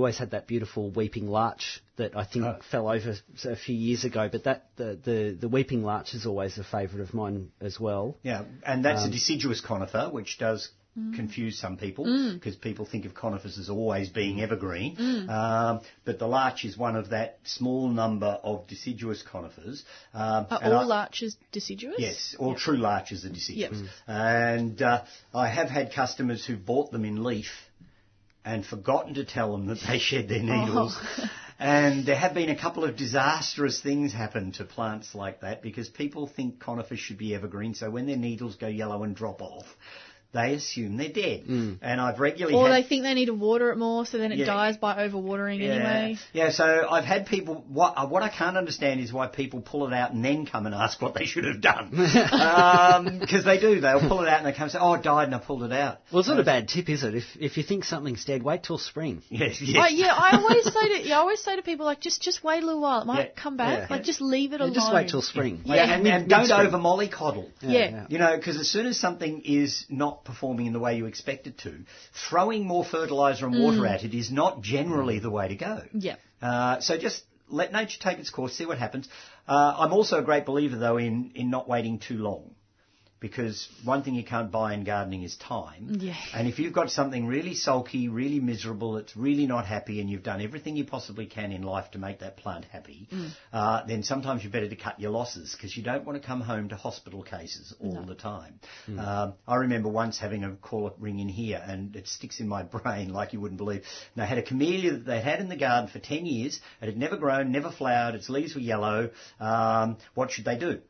always had that beautiful weeping larch that I think fell over a few years ago, but that the weeping larch is always a favourite of mine as well. Yeah, and that's a deciduous conifer, which does confuse some people because people think of conifers as always being evergreen. Mm. But the larch is one of that small number of deciduous conifers. Are all larches deciduous? Yes, all true larches are deciduous. Yep. And I have had customers who bought them in leaf and forgotten to tell them that they shed their needles. Oh. And there have been a couple of disastrous things happen to plants like that because people think conifers should be evergreen, so when their needles go yellow and drop off, they assume they're dead. Mm. And I've regularly they think they need to water it more, so then it dies by overwatering anyway. Yeah, so I've had people... What I can't understand is why people pull it out and then come and ask what they should have done. Because they do. They'll pull it out and they come and say, oh, it died and I pulled it out. Well, it's not a bad tip, is it? If you think something's dead, wait till spring. Yes. I always say to people, like, just wait a little while. It might come back. Yeah. Like, just leave it alone. Just wait till spring. Yeah. And don't over mollycoddle. Yeah. You know, because as soon as something is not performing in the way you expect it to, throwing more fertiliser and water at it is not generally the way to go. Yeah. So just let nature take its course, see what happens. I'm also a great believer, though, in not waiting too long, because one thing you can't buy in gardening is time. Yeah. And if you've got something really sulky, really miserable, it's really not happy, and you've done everything you possibly can in life to make that plant happy, then sometimes you're better to cut your losses because you don't want to come home to hospital cases all the time. Mm. I remember once having a call ring in here, and it sticks in my brain like you wouldn't believe. And they had a camellia that they had in the garden for 10 years. It had never grown, never flowered. Its leaves were yellow. What should they do?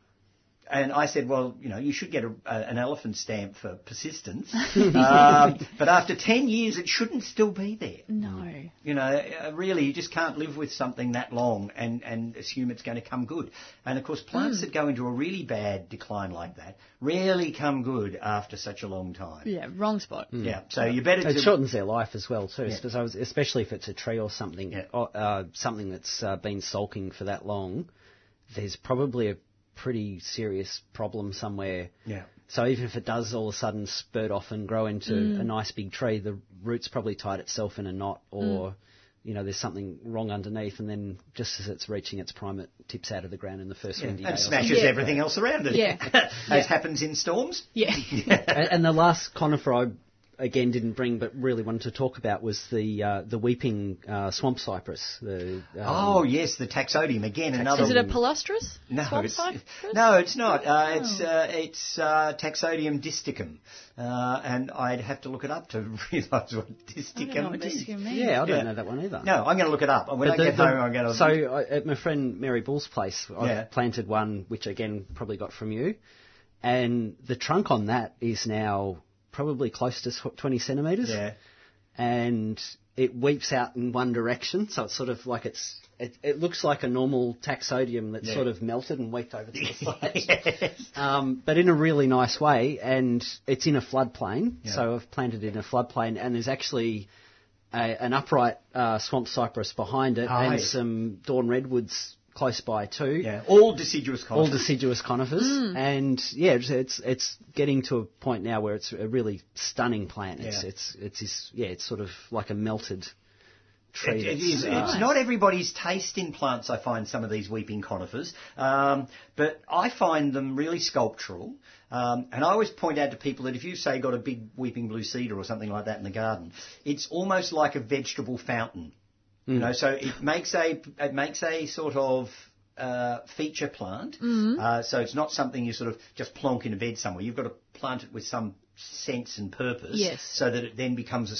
And I said, well, you know, you should get an elephant stamp for persistence. But after 10 years, it shouldn't still be there. No. You know, really, you just can't live with something that long and assume it's going to come good. And, of course, plants that go into a really bad decline like that rarely come good after such a long time. Yeah, wrong spot. Mm. Yeah, so you better... It shortens their life as well, too, especially if it's a tree or something, or, something that's been sulking for that long. There's probably a pretty serious problem somewhere. Yeah. So even if it does all of a sudden spurt off and grow into a nice big tree, the root's probably tied itself in a knot or, you know, there's something wrong underneath, and then just as it's reaching its prime, it tips out of the ground in the first windy day. And smashes everything else around it. Yeah. As happens in storms. Yeah. And the last conifer I, again, didn't bring but really wanted to talk about was the weeping swamp cypress. The, oh, yes, the taxodium. Again, another... Is it a palustris? No, it's not. It's Taxodium disticum. And I'd have to look it up to realise what disticum means. Yeah, I don't know that one either. No, I'm going to look it up. When I get home, I'm going to... So at my friend Mary Bull's place, I planted one, which, again, probably got from you. And the trunk on that is now... probably close to 20 centimetres. Yeah. And it weeps out in one direction, so it's sort of like it's... It looks like a normal taxodium that's sort of melted and weeped over to the side. But in a really nice way, and it's in a floodplain, so I've planted it in a floodplain, and there's actually an upright swamp cypress behind it some dawn redwoods close by too. Yeah, all deciduous conifers. And, yeah, it's getting to a point now where it's a really stunning plant. It's, it's sort of like a melted tree. It is. It's not everybody's taste in plants, I find, some of these weeping conifers. But I find them really sculptural. And I always point out to people that if you, say, got a big weeping blue cedar or something like that in the garden, it's almost like a vegetable fountain. You know, so it makes a sort of feature plant. So it's not something you sort of just plonk in a bed somewhere. You've got to plant it with some sense and purpose, so that it then becomes a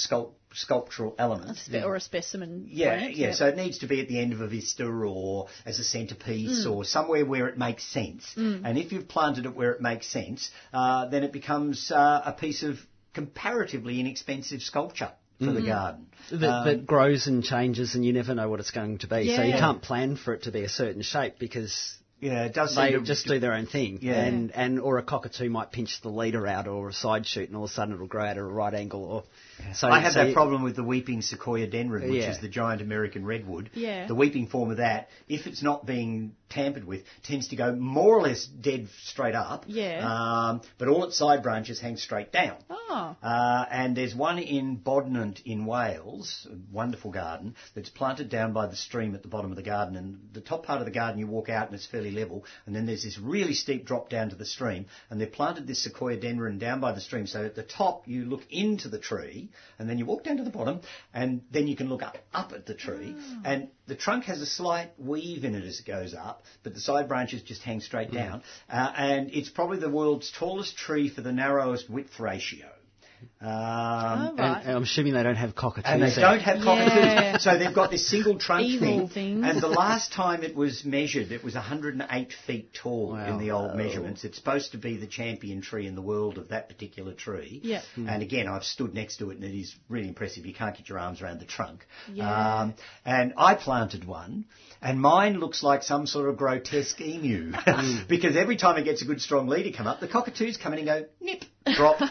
sculptural element or a specimen. So it needs to be at the end of a vista or as a centrepiece or somewhere where it makes sense. And if you've planted it where it makes sense, then it becomes a piece of comparatively inexpensive sculpture for the garden. That grows and changes, and you never know what it's going to be. Yeah. So you can't plan for it to be a certain shape because it does they just do their own thing. Yeah. And or a cockatoo might pinch the leader out or a side shoot, and all of a sudden it'll grow out at a right angle. Or so I have that problem with the weeping sequoia dendron, which is the giant American redwood. Yeah. The weeping form of that, if it's not being tampered with, tends to go more or less dead straight up. Yeah. But all its side branches hang straight down. Oh. And there's one in Bodnant in Wales, a wonderful garden, that's planted down by the stream at the bottom of the garden. And the top part of the garden, you walk out and it's fairly level. And then there's this really steep drop down to the stream. And they've planted this sequoia dendron down by the stream. So at the top, you look into the tree and then you walk down to the bottom and then you can look up at the tree. Oh. And the trunk has a slight weave in it as it goes up, but the side branches just hang straight down. And it's probably the world's tallest tree for the narrowest width ratio. And I'm assuming they don't have cockatoos. And they don't have cockatoos. Yeah. So they've got this single trunk thing. And the last time it was measured, it was 108 feet tall in the old measurements. It's supposed to be the champion tree in the world of that particular tree. Yeah. And again, I've stood next to it and it is really impressive. You can't get your arms around the trunk. Yeah. And I planted one. And mine looks like some sort of grotesque emu because every time it gets a good strong leader come up, the cockatoos come in and go, nip, drop.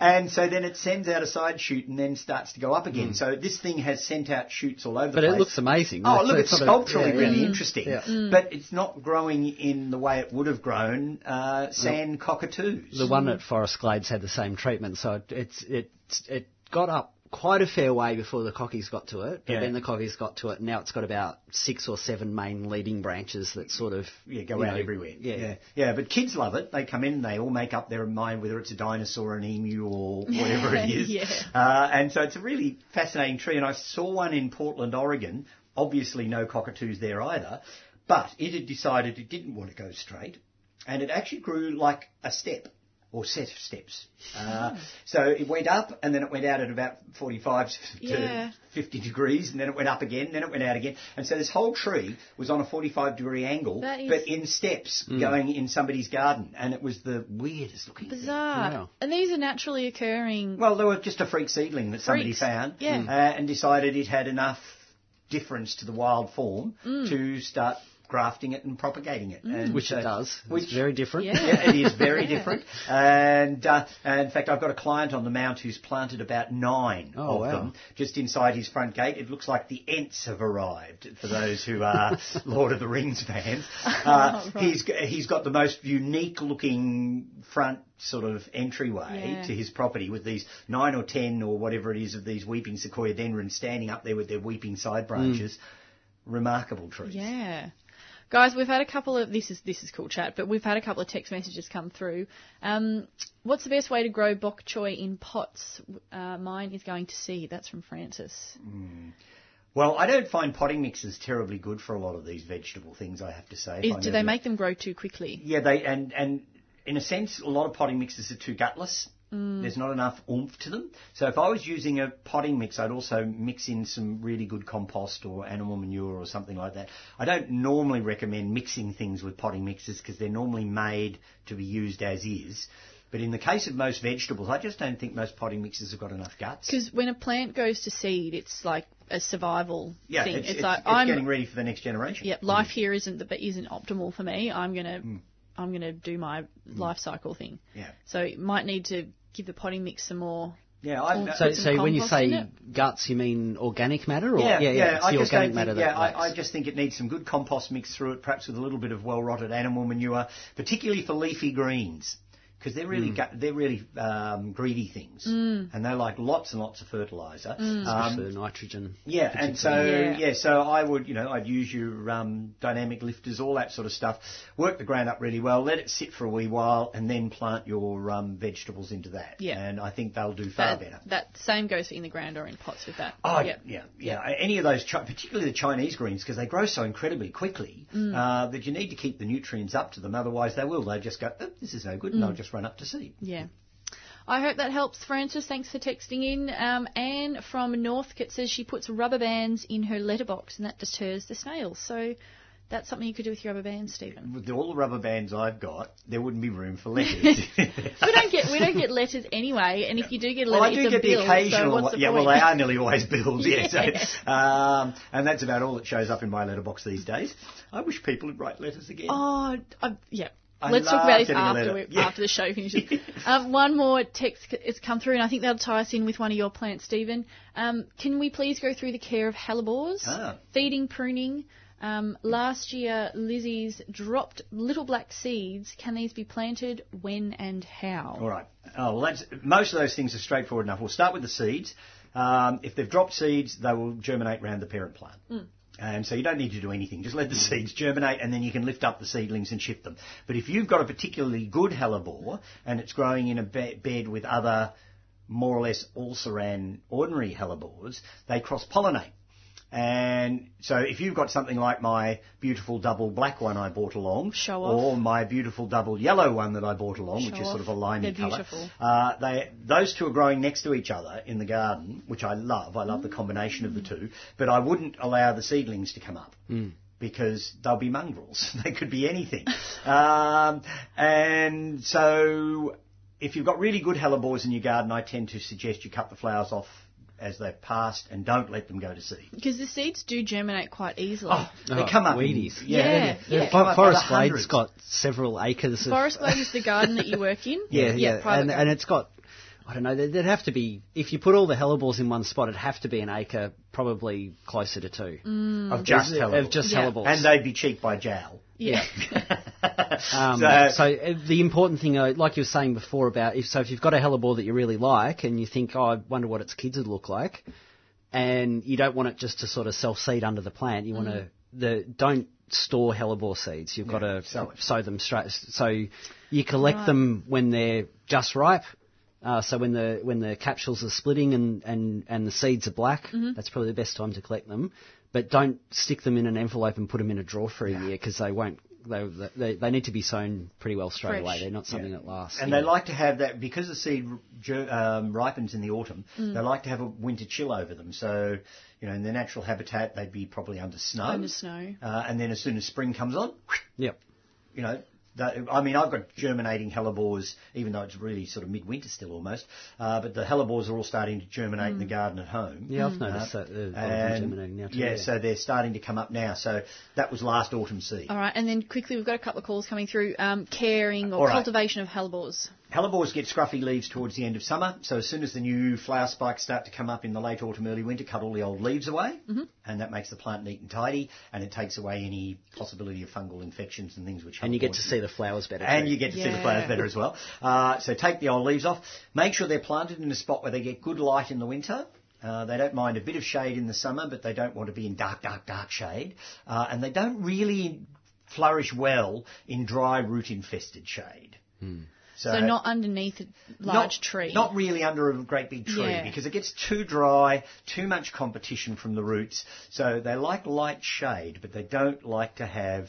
And so then it sends out a side shoot and then starts to go up again. So this thing has sent out shoots all over the place. But it looks amazing. Oh, look, it's sculpturally really interesting. Yeah. But it's not growing in the way it would have grown sand cockatoos. The one at Forest Glades had the same treatment. So it got up quite a fair way before the cockies got to it, but then the cockies got to it, and now it's got about 6 or 7 main leading branches that sort of... go out everywhere. Yeah, but kids love it. They come in and they all make up their mind whether it's a dinosaur, an emu or whatever it is. Yeah. And so it's a really fascinating tree, and I saw one in Portland, Oregon. Obviously no cockatoos there either, but it had decided it didn't want to go straight, and it actually grew like a step. Or set of steps. So it went up and then it went out at about 45 to 50 degrees and then it went up again, then it went out again. And so this whole tree was on a 45-degree angle but in steps going in somebody's garden. And it was the weirdest looking thing. Bizarre. Wow. And these are naturally occurring... Well, they were just a freak seedling that somebody found and decided it had enough difference to the wild form to start grafting it and propagating it. And which it does. Which is very different. Yeah. Yeah, it is very different. And in fact, I've got a client on the mount who's planted about 9 them just inside his front gate. It looks like the Ents have arrived, for those who are Lord of the Rings fans. Right. He's got the most unique-looking front sort of entryway to his property with these 9 or 10 or whatever it is of these weeping sequoia dendrons standing up there with their weeping side branches. Remarkable trees. Yeah. Guys, we've had a couple of... This is cool chat, but we've had a couple of text messages come through. What's the best way to grow bok choy in pots? Mine is going to seed. That's from Francis. Well, I don't find potting mixes terribly good for a lot of these vegetable things, I have to say. Do they make them grow too quickly? Yeah, and in a sense, a lot of potting mixes are too gutless. There's not enough oomph to them. So if I was using a potting mix, I'd also mix in some really good compost or animal manure or something like that. I don't normally recommend mixing things with potting mixes because they're normally made to be used as is. But in the case of most vegetables, I just don't think most potting mixes have got enough guts. Because when a plant goes to seed, it's like a survival thing. It's getting ready for the next generation. Yeah, life here isn't optimal for me. I'm going to do my life cycle thing. Yeah. So it might need to give the potting mix some more. Yeah. So when you say guts, you mean organic matter? Or? Yeah. It's the organic matter that works. I just think it needs some good compost mix through it, perhaps with a little bit of well-rotted animal manure, particularly for leafy greens, because they're really greedy things, and they like lots and lots of fertiliser, especially the nitrogen. Yeah, and so I would, I'd use your dynamic lifters, all that sort of stuff. Work the ground up really well, let it sit for a wee while, and then plant your vegetables into that. Yeah, and I think they'll do far better. That same goes in the ground or in pots with that. Oh yeah. Any of those, particularly the Chinese greens, because they grow so incredibly quickly that you need to keep the nutrients up to them. Otherwise, they'll just go, oh, this is no good, and I'll just run up to seed. Yeah. I hope that helps, Frances. Thanks for texting in. Anne from Northcote says she puts rubber bands in her letterbox and that deters the snails. So that's something you could do with your rubber bands, Stephen. With all the rubber bands I've got, there wouldn't be room for letters. we don't get letters anyway, and if you do get a letter, it's a bill. Well, I do get the occasional one. Yeah, well, they are nearly always bills, So, and that's about all that shows up in my letterbox these days. I wish people would write letters again. Oh, yeah. Let's talk about this after the show finishes. One more text has come through, and I think that'll tie us in with one of your plants, Stephen. Can we please go through the care of hellebores, feeding, pruning? Last year, Lizzie's dropped little black seeds. Can these be planted, when and how? All right. Oh, well, most of those things are straightforward enough. We'll start with the seeds. If they've dropped seeds, they will germinate around the parent plant. And so you don't need to do anything. Just let the seeds germinate, and then you can lift up the seedlings and shift them. But if you've got a particularly good hellebore and it's growing in a bed with other more or less all-saran ordinary hellebores, they cross-pollinate. And so if you've got something like my beautiful double black one I bought along, or my beautiful double yellow one that I bought along, which is sort of a limey colour, those two are growing next to each other in the garden, which I love. I love the combination of the two, but I wouldn't allow the seedlings to come up because they'll be mongrels. They could be anything. And so if you've got really good hellebores in your garden, I tend to suggest you cut the flowers off as they've passed and don't let them go to seed. Because the seeds do germinate quite easily. They come up. Weedies. Forest Glade's got several acres. Forest Glade is the garden that you work in. And it's got, I don't know, there'd have to be, if you put all the hellebores in one spot, it'd have to be an acre, probably closer to 2. Of just hellebores. And they'd be cheek by jowl. Yeah. So the important thing, like you were saying before, about if you've got a hellebore that you really like and you think, I wonder what its kids would look like, and you don't want it just to sort of self-seed under the plant, you want to don't store hellebore seeds. You've got to sow them straight. So you collect them when they're just ripe. So when the capsules are splitting and the seeds are black, that's probably the best time to collect them. But don't stick them in an envelope and put them in a drawer for a year because they won't. They need to be sown pretty well straight away. They're not something that lasts. And they like to have that, because the seed ripens in the autumn, they like to have a winter chill over them. So, in their natural habitat, they'd be probably under snow. And then as soon as spring comes on, I mean, I've got germinating hellebores, even though it's really sort of midwinter still almost, but the hellebores are all starting to germinate in the garden at home. Yeah, I've noticed that. They're germinating now too. Yeah, so they're starting to come up now. So that was last autumn seed. All right, and then quickly, we've got a couple of calls coming through, caring or cultivation of hellebores. Hellebores get scruffy leaves towards the end of summer, so as soon as the new flower spikes start to come up in the late autumn, early winter, cut all the old leaves away, and that makes the plant neat and tidy, and it takes away any possibility of fungal infections and things which... And you get to see the flowers better. And you get to see the flowers better as well. So take the old leaves off. Make sure they're planted in a spot where they get good light in the winter. They don't mind a bit of shade in the summer, but they don't want to be in dark shade. And they don't really flourish well in dry, root-infested shade. So not underneath a large tree. Not really under a great big tree because it gets too dry, too much competition from the roots. So they like light shade, but they don't like to have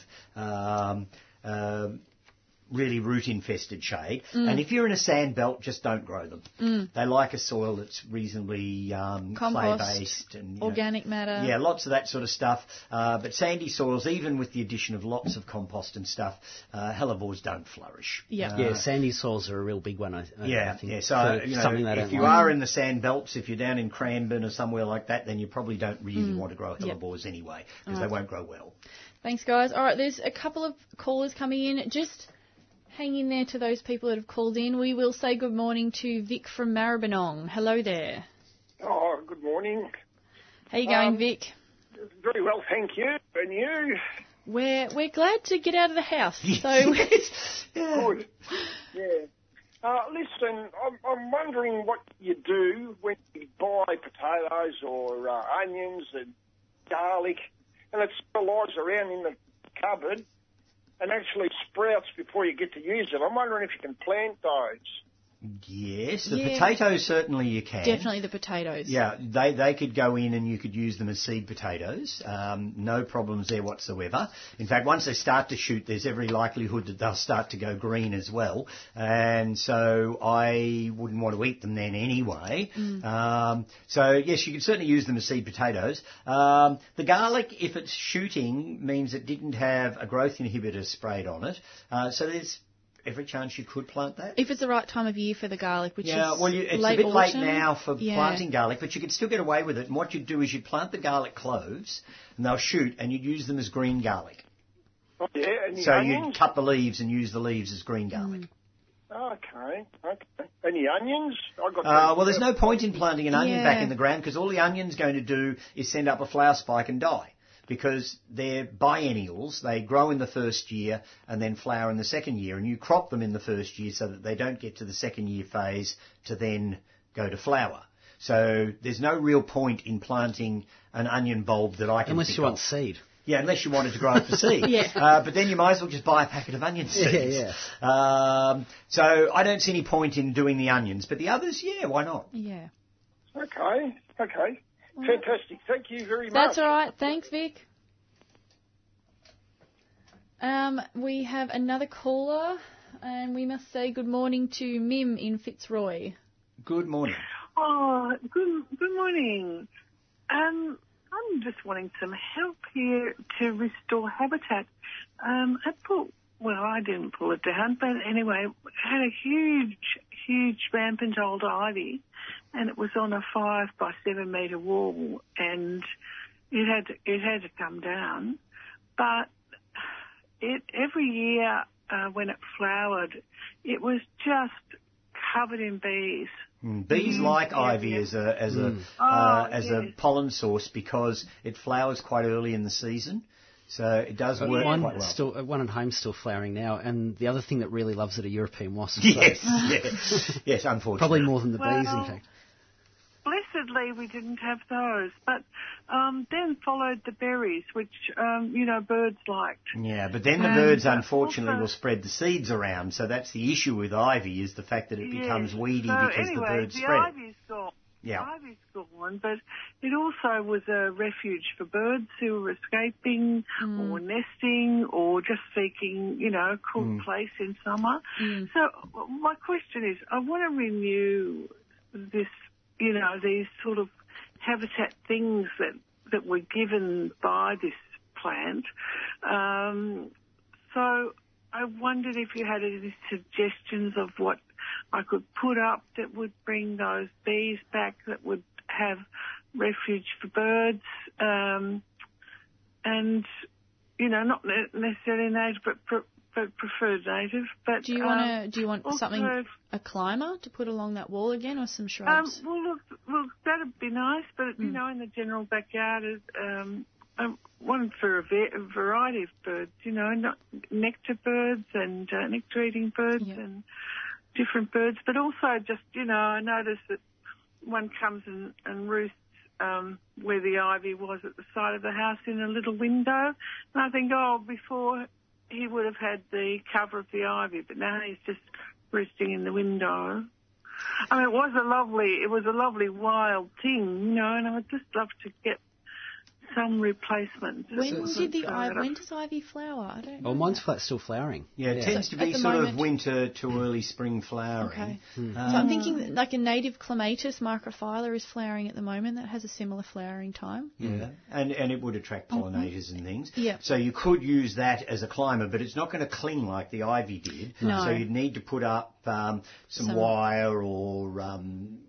really root-infested shade. And if you're in a sand belt, just don't grow them. They like a soil that's reasonably clay-based. And, organic matter. Yeah, lots of that sort of stuff. But sandy soils, even with the addition of lots of compost and stuff, hellebores don't flourish. Yeah, sandy soils are a real big one, I think. Yeah, so if you are in the sand belts, if you're down in Cranbourne or somewhere like that, then you probably don't really want to grow hellebores anyway because they won't grow well. Thanks, guys. All right, there's a couple of callers coming in. Just... hang in there to those people that have called in. We will say good morning to Vic from Maribyrnong. Hello there. Oh, good morning. How you going, Vic? Very well, thank you. And you? We're glad to get out of the house. So good. Yeah. Listen, I'm wondering what you do when you buy potatoes or onions and garlic, and it still lies around in the cupboard and actually sprouts before you get to use them. I'm wondering if you can plant those. Yes, the potatoes certainly you can. Definitely the potatoes. Yeah, they could go in and you could use them as seed potatoes. No problems there whatsoever. In fact, once they start to shoot, there's every likelihood that they'll start to go green as well. And so I wouldn't want to eat them then anyway. So, yes, you could certainly use them as seed potatoes. The garlic, if it's shooting, means it didn't have a growth inhibitor sprayed on it. So there's... every chance you could plant that? If it's the right time of year for the garlic, which is well, it's late autumn. Late now for planting garlic, but you could still get away with it. And what you'd do is you'd plant the garlic cloves, and they'll shoot, and you'd use them as green garlic. Oh, yeah, and so you'd cut the leaves and use the leaves as green garlic. Okay. Any onions? Well, there's no point in planting an onion back in the ground because all the onion's going to do is send up a flower spike and die. Because they're biennials, they grow in the first year and then flower in the second year, and you crop them in the first year so that they don't get to the second year phase to then go to flower. So there's no real point in planting an onion bulb that I can unless you want seed. Yeah, unless you wanted to grow it for seed. But then you might as well just buy a packet of onion seeds. Yeah. So I don't see any point in doing the onions, but the others, why not? Yeah. Okay. Fantastic. Thank you very much. That's all right. Thanks, Vic. We have another caller, and we must say good morning to Mim in Fitzroy. Good morning. Oh, good morning. I'm just wanting some help here to restore habitat. I didn't pull it down, but anyway, it had a huge rampant old ivy, and it was on a 5 by 7 metre wall, and it had to come down. But every year when it flowered, it was just covered in bees. Bees like ivy as a pollen source because it flowers quite early in the season. So it does work quite well. One at home still flowering now, and the other thing that really loves it are European wasps. Yes, unfortunately. Probably more than the bees, in fact. Blessedly, we didn't have those, but then followed the berries, which, birds liked. Yeah, but then the birds, unfortunately, will spread the seeds around, so that's the issue with ivy is the fact that it becomes weedy because the birds spread. Ivy's gone. Yeah. Ivy's gone, but it also was a refuge for birds who were escaping or nesting or just seeking, a cool place in summer. So my question is, I want to renew this, these sort of habitat things that were given by this plant. So I wondered if you had any suggestions of what I could put up that would bring those bees back, that would have refuge for birds, and, you know, not necessarily native, but preferred native. But do you want something, a climber to put along that wall again, or some shrubs? Well, look, that'd be nice, but you know, in the general backyard is one for a variety of birds, you know, not nectar birds and nectar-eating birds and different birds, but also just, you know, I noticed that one comes and roosts where the ivy was at the side of the house in a little window, and I think, before he would have had the cover of the ivy, but now he's just roosting in the window. I mean, it was a lovely wild thing, you know, and I would just love to get some replacement. When does ivy flower? I don't know. Well, mine's still flowering. Yeah, it tends to be sort of winter to early spring flowering. Okay. So I'm thinking that, like, a native clematis microphylla is flowering at the moment. That has a similar flowering time. Yeah, and it would attract pollinators and things. Yeah. So you could use that as a climber, but it's not going to cling like the ivy did. No. So you'd need to put up some wire or... you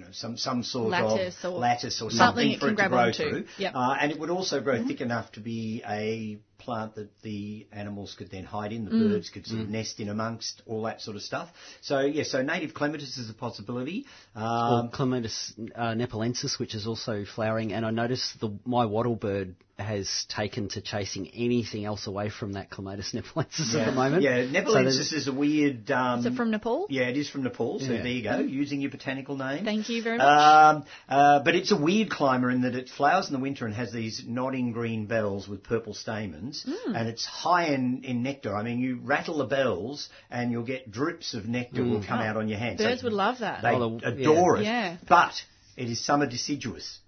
know, some sort of lattice or something for it to grow through. Yep. And it would also grow thick enough to be a plant that the animals could then hide in, the birds could sort of nest in amongst, all that sort of stuff. So, yeah, so native clematis is a possibility. Or clematis nepalensis, which is also flowering. And I noticed my wattle bird has taken to chasing anything else away from that Clematis nepalensis at the moment. Yeah, nepalensis is a weird... is it from Nepal? Yeah, it is from Nepal, so there you go, using your botanical name. Thank you very much. But it's a weird climber in that it flowers in the winter and has these nodding green bells with purple stamens, and it's high in nectar. I mean, you rattle the bells and you'll get drips of nectar will come out on your hands. Birds would love that. They adore it, but it is summer deciduous.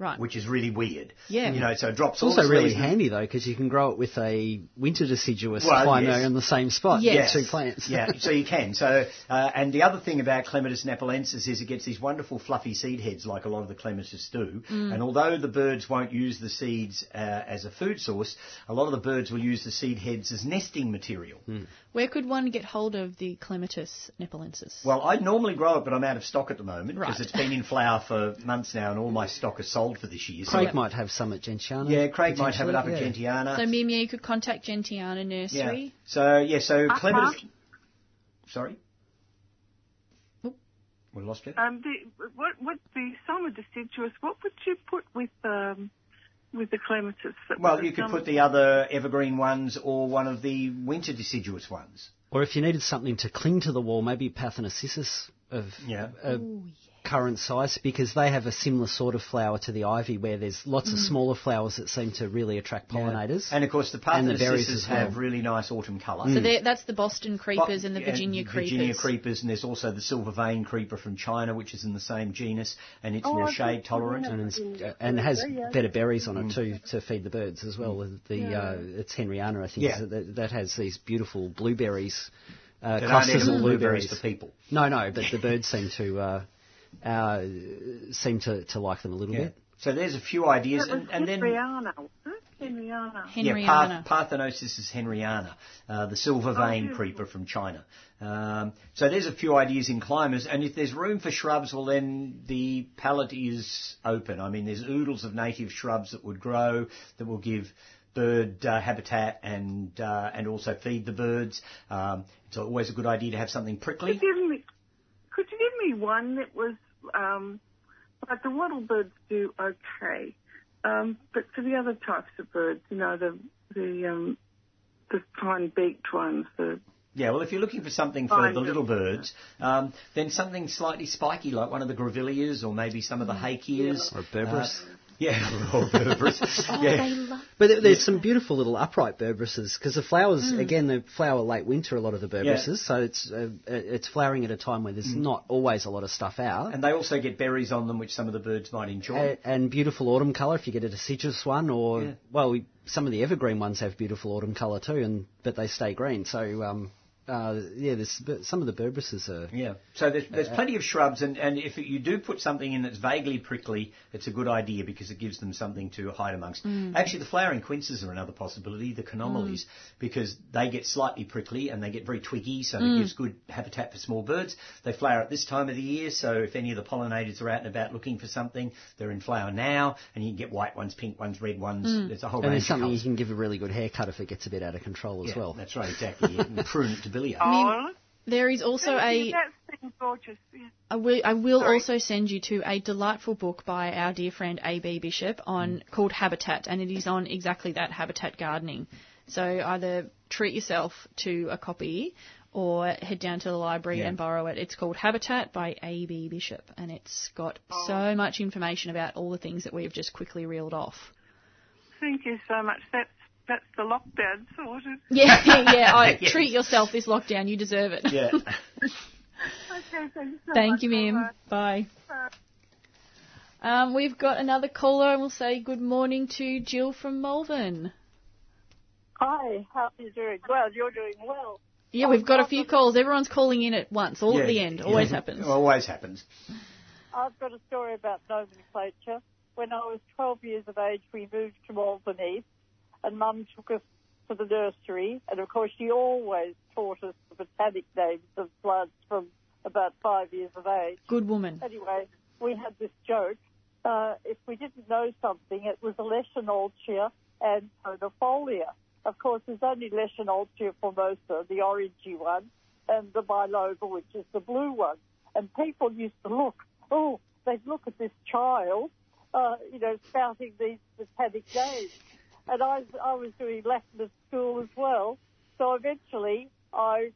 Right. Which is really weird. Yeah. You know, so it drops all the leaves. It's also really handy, though, because you can grow it with a winter deciduous climo in the same spot. Yes. Two plants. Yeah, so you can. So, and the other thing about Clematis nepalensis is it gets these wonderful fluffy seed heads like a lot of the clematis do. Mm. And although the birds won't use the seeds as a food source, a lot of the birds will use the seed heads as nesting material. Mm. Where could one get hold of the Clematis nepalensis? Well, I'd normally grow it, but I'm out of stock at the moment because it's been in flower for months now and all my stock is sold for this year. Craig might have some at Gentiana. Yeah, Craig might have it up at Gentiana. So, Mimia, you could contact Gentiana Nursery. Yeah. So, Clematis... Sorry? Oop. We lost it. What would the summer deciduous, what would you put with the clematis? Well, you could put the other evergreen ones or one of the winter deciduous ones. Or if you needed something to cling to the wall, maybe Parthenocissus of... Yeah. Current size, because they have a similar sort of flower to the ivy where there's lots of smaller flowers that seem to really attract pollinators. And, of course, the Parthenocissus have really nice autumn colour. So that's the Boston creepers and the Virginia creepers. Virginia creepers, and there's also the silver vein creeper from China, which is in the same genus, and it's more shade tolerant. And has better berries on it, too, to feed the birds as well. It's Henriana, I think, that has these beautiful blueberries, clusters of blueberries for people. No, but the birds seem to like them a little bit. So there's a few ideas. And then Henriana. Yeah, Parthenocissus henriana, the silver vein creeper from China. So there's a few ideas in climbers, and if there's room for shrubs, well then the palette is open. I mean, there's oodles of native shrubs that would grow that will give bird habitat and also feed the birds. It's always a good idea to have something prickly. Could you give me one that was, like the wattle birds do okay, but for the other types of birds, you know, the fine-beaked ones. Well, if you're looking for something for the little birds, then something slightly spiky like one of the grevilleas or maybe some of the haykeas. Or berberis. Or berberis. They love. But there's some beautiful little upright berberises, because the flowers, again, they flower late winter, a lot of the berberises, so it's flowering at a time where there's not always a lot of stuff out. And they also get berries on them, which some of the birds might enjoy. And beautiful autumn colour, if you get a deciduous one, or, some of the evergreen ones have beautiful autumn colour too, but they stay green, so... some of the berberisses are... Yeah, so there's plenty of shrubs, and if you do put something in that's vaguely prickly, it's a good idea because it gives them something to hide amongst. Mm. Actually, the flowering quinces are another possibility, the conomelies, because they get slightly prickly and they get very twiggy, so it gives good habitat for small birds. They flower at this time of the year, so if any of the pollinators are out and about looking for something, they're in flower now, and you can get white ones, pink ones, red ones, there's a whole range of colours. And there's something you can give a really good haircut if it gets a bit out of control as well. That's right, exactly. You can prune it to there is also that's gorgeous. Yeah. I will also send you to a delightful book by our dear friend A.B. Bishop called Habitat, and it is on exactly that, habitat gardening. So either treat yourself to a copy or head down to the library and borrow it. It's called Habitat by A.B. Bishop, and it's got so much information about all the things that we've just quickly reeled off. Thank you so much. That's the lockdown sorted. Yeah. Treat yourself this lockdown. You deserve it. Yeah. Okay, thank you, ma'am. Bye. We've got another caller, and we'll say good morning to Jill from Malvern. Hi, how are you doing? Well, you're doing well. Yeah, we've got a few calls. Everyone's calling in at once, all at the end. Always happens. Always happens. I've got a story about nomenclature. When I was 12 years of age, we moved to Malvern East. And Mum took us to the nursery, and of course she always taught us the botanic names of plants from about 5 years of age. Good woman. Anyway, we had this joke. If we didn't know something, it was Lechenolchia and Podofolia. Of course, there's only Lechenolchia formosa, the orangey one, and the biloba, which is the blue one. And people used to look at this child, spouting these botanic names. And I was doing Latin at school as well. So eventually I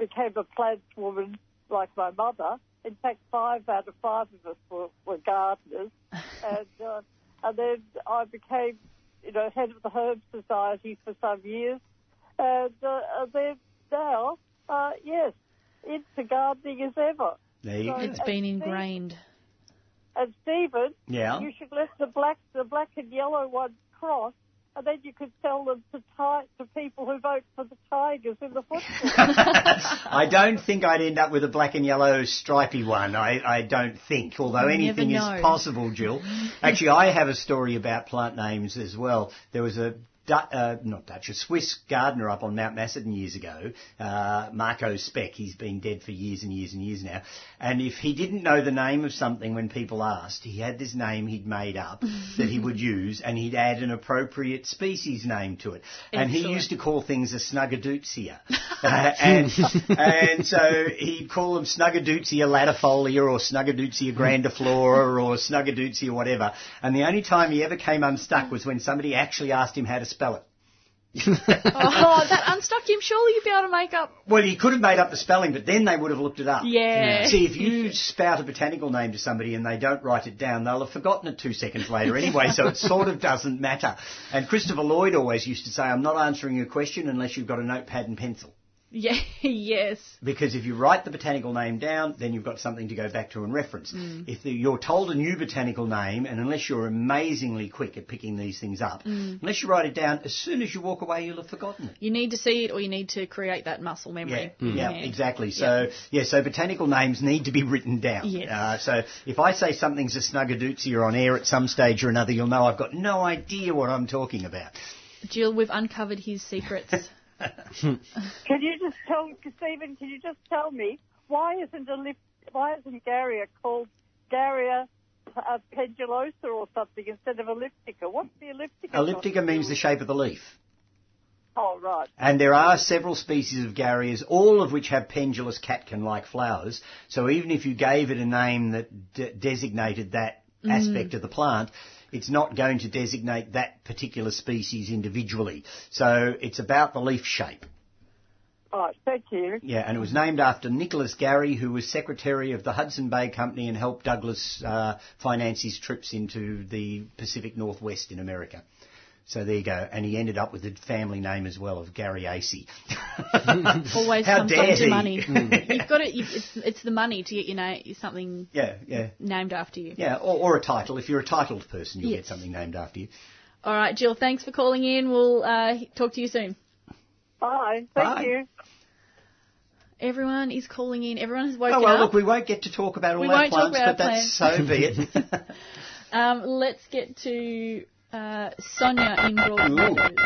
became a plant woman like my mother. In fact, 5 out of 5 of us were gardeners. And then I became, head of the Herb Society for some years. And then now, into gardening as ever. There you go. It's been ingrained. And Stephen, you should let the black and yellow ones cross. And then you could sell them to people who vote for the Tigers in the football. I don't think I'd end up with a black and yellow stripy one. I don't think, although anything is possible, Jill. Actually, I have a story about plant names as well. There was a Swiss gardener up on Mount Macedon years ago, Marco Speck. He's been dead for years and years and years now. And if he didn't know the name of something when people asked, he had this name he'd made up that he would use, and he'd add an appropriate species name to it. And he used to call things a snuggadootsia. and so he'd call them Snuggadootsia latifolia or Snuggadootsia grandiflora or Snuggadootsia whatever. And the only time he ever came unstuck was when somebody actually asked him how to spell it. That unstuck him. Surely you'd be able to make up. Well, he could have made up the spelling, but then they would have looked it up. Yeah. See, if you spout a botanical name to somebody and they don't write it down, they'll have forgotten it 2 seconds later anyway, so it sort of doesn't matter. And Christopher Lloyd always used to say, I'm not answering your question unless you've got a notepad and pencil. Yeah, yes. Because if you write the botanical name down, then you've got something to go back to and reference. Mm. If you're told a new botanical name, and unless you're amazingly quick at picking these things up, unless you write it down, as soon as you walk away, you'll have forgotten it. You need to see it, or you need to create that muscle memory. Yeah, exactly. So, so botanical names need to be written down. Yes. So if I say something's a snuggadootsia on air at some stage or another, you'll know I've got no idea what I'm talking about. Jill, we've uncovered his secrets. Can you just tell me why isn't Garrya called Garrya pendulosa or something instead of elliptica? What's the elliptica? Elliptica means the shape of the leaf. Oh, right. And there are several species of Garryas, all of which have pendulous catkin-like flowers. So even if you gave it a name that designated that aspect of the plant, it's not going to designate that particular species individually. So it's about the leaf shape. All right, thank you. Yeah, and it was named after Nicholas Garry, who was secretary of the Hudson Bay Company and helped Douglas finance his trips into the Pacific Northwest in America. So there you go. And he ended up with the family name as well of Garryaceae. Always comes down to money. You've got it. It's the money to get your something named after you. Yeah, or a title. If you're a titled person, you'll get something named after you. All right, Jill, thanks for calling in. We'll talk to you soon. Bye. Thank you. Everyone is calling in. Everyone has woken up. Oh, well, look, we won't get to talk about all our plants, but that's so be it. Let's get to Sonia in Broadmeadows.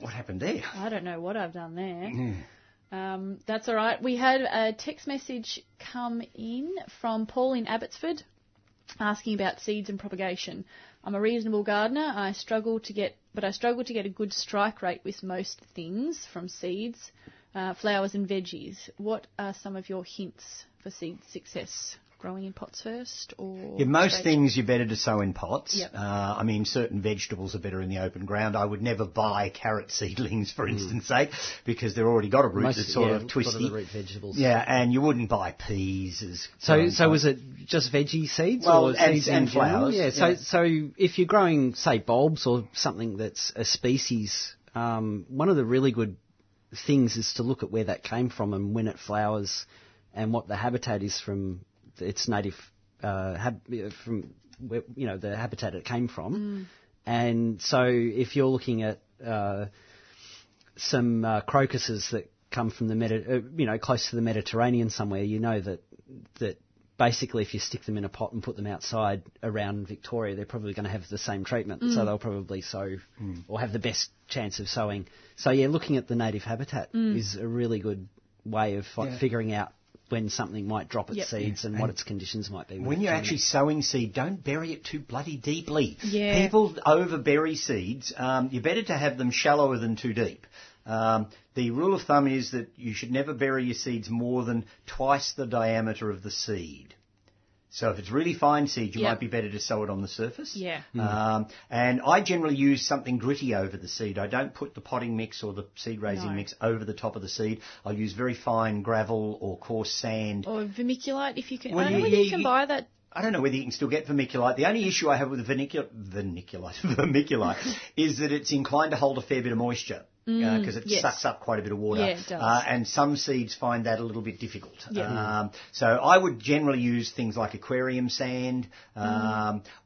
What happened there? I don't know what I've done there. Yeah. That's all right. We had a text message come in from Paul in Abbotsford asking about seeds and propagation. I'm a reasonable gardener. I struggle to get a good strike rate with most things from seeds, flowers and veggies. What are some of your hints for seed success? Growing in pots first, or most things you're better to sow in pots. Yep. I mean, certain vegetables are better in the open ground. I would never buy carrot seedlings, for instance, because they've already got a root that's sort of twisty. Of the root vegetables. Yeah, and you wouldn't buy peas as. So was it just veggie seeds, or seeds and flowers? Yeah. So if you're growing, say, bulbs or something that's a species, one of the really good things is to look at where that came from and when it flowers, and what the habitat is from. Its native from where, the habitat it came from, and so if you're looking at some crocuses that come from the close to the Mediterranean somewhere, that basically if you stick them in a pot and put them outside around Victoria, they're probably going to have the same treatment, so they'll probably sow or have the best chance of sowing. So yeah, looking at the native habitat is a really good way of figuring out when something might drop its seeds and what its conditions might be. When you're actually sowing seed, don't bury it too bloody deeply. Yeah. People over-bury seeds. You're better to have them shallower than too deep. The rule of thumb is that you should never bury your seeds more than twice the diameter of the seed. So if it's really fine seed, you might be better to sow it on the surface. Yeah. And I generally use something gritty over the seed. I don't put the potting mix or the seed raising mix over the top of the seed. I'll use very fine gravel or coarse sand. Or vermiculite if you can. Well, I don't know whether you can buy that. I don't know whether you can still get vermiculite. The only issue I have with vermiculite is that it's inclined to hold a fair bit of moisture. Because it sucks up quite a bit of water. Yeah, it does. And some seeds find that a little bit difficult. Yeah. So I would generally use things like aquarium sand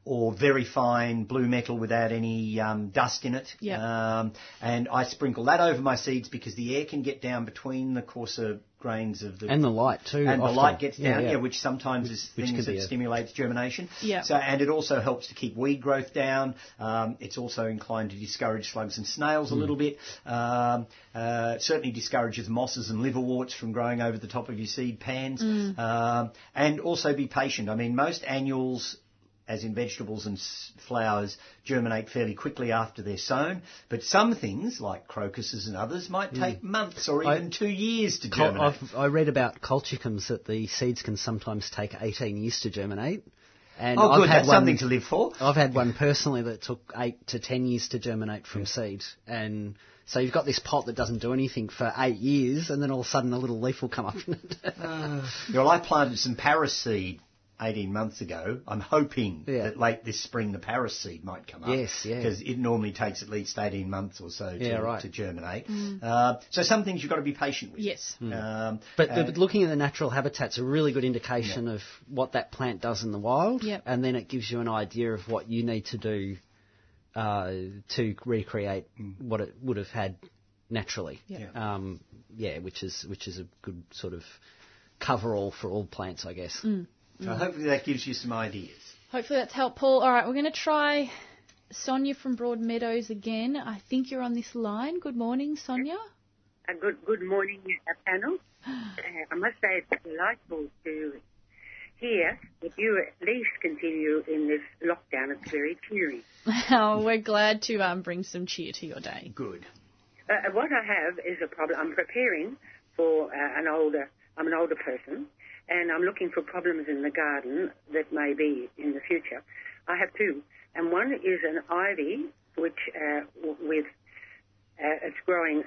or very fine blue metal without any dust in it. Yeah. And I sprinkle that over my seeds because the air can get down between the coarser grains of the... And the light too. And often. The light gets down, which sometimes is things that stimulates germination. Yeah. So, and it also helps to keep weed growth down. It's also inclined to discourage slugs and snails a little bit. Certainly discourages mosses and liverworts from growing over the top of your seed pans. And also be patient. I mean, most annuals, as in vegetables and flowers, germinate fairly quickly after they're sown. But some things, like crocuses and others, might take months or even 2 years to germinate. I read about colchicums that the seeds can sometimes take 18 years to germinate. And that's something to live for. I've had one personally that took 8 to 10 years to germinate from seed. And so you've got this pot that doesn't do anything for 8 years, and then all of a sudden a little leaf will come up in it. Well, I planted some Paris seed 18 months ago. I'm hoping that late this spring the Paris seed might come up. Yes, yeah. Because it normally takes at least 18 months or so to germinate. So some things you've got to be patient with. Yes. But looking at the natural habitat's a really good indication of what that plant does in the wild. Yep. And then it gives you an idea of what you need to do to recreate what it would have had naturally. Yep. Which is a good sort of coverall for all plants, I guess. So hopefully that gives you some ideas. Hopefully that's helped, Paul. All right, we're going to try Sonia from Broadmeadows again. I think you're on this line. Good morning, Sonia. Good morning, panel. I must say it's delightful to hear that you at least continue in this lockdown. It's very cheery. We're glad to bring some cheer to your day. Good. What I have is a problem. I'm preparing for I'm an older person. And I'm looking for problems in the garden that may be in the future. I have two. And one is an ivy, which it's growing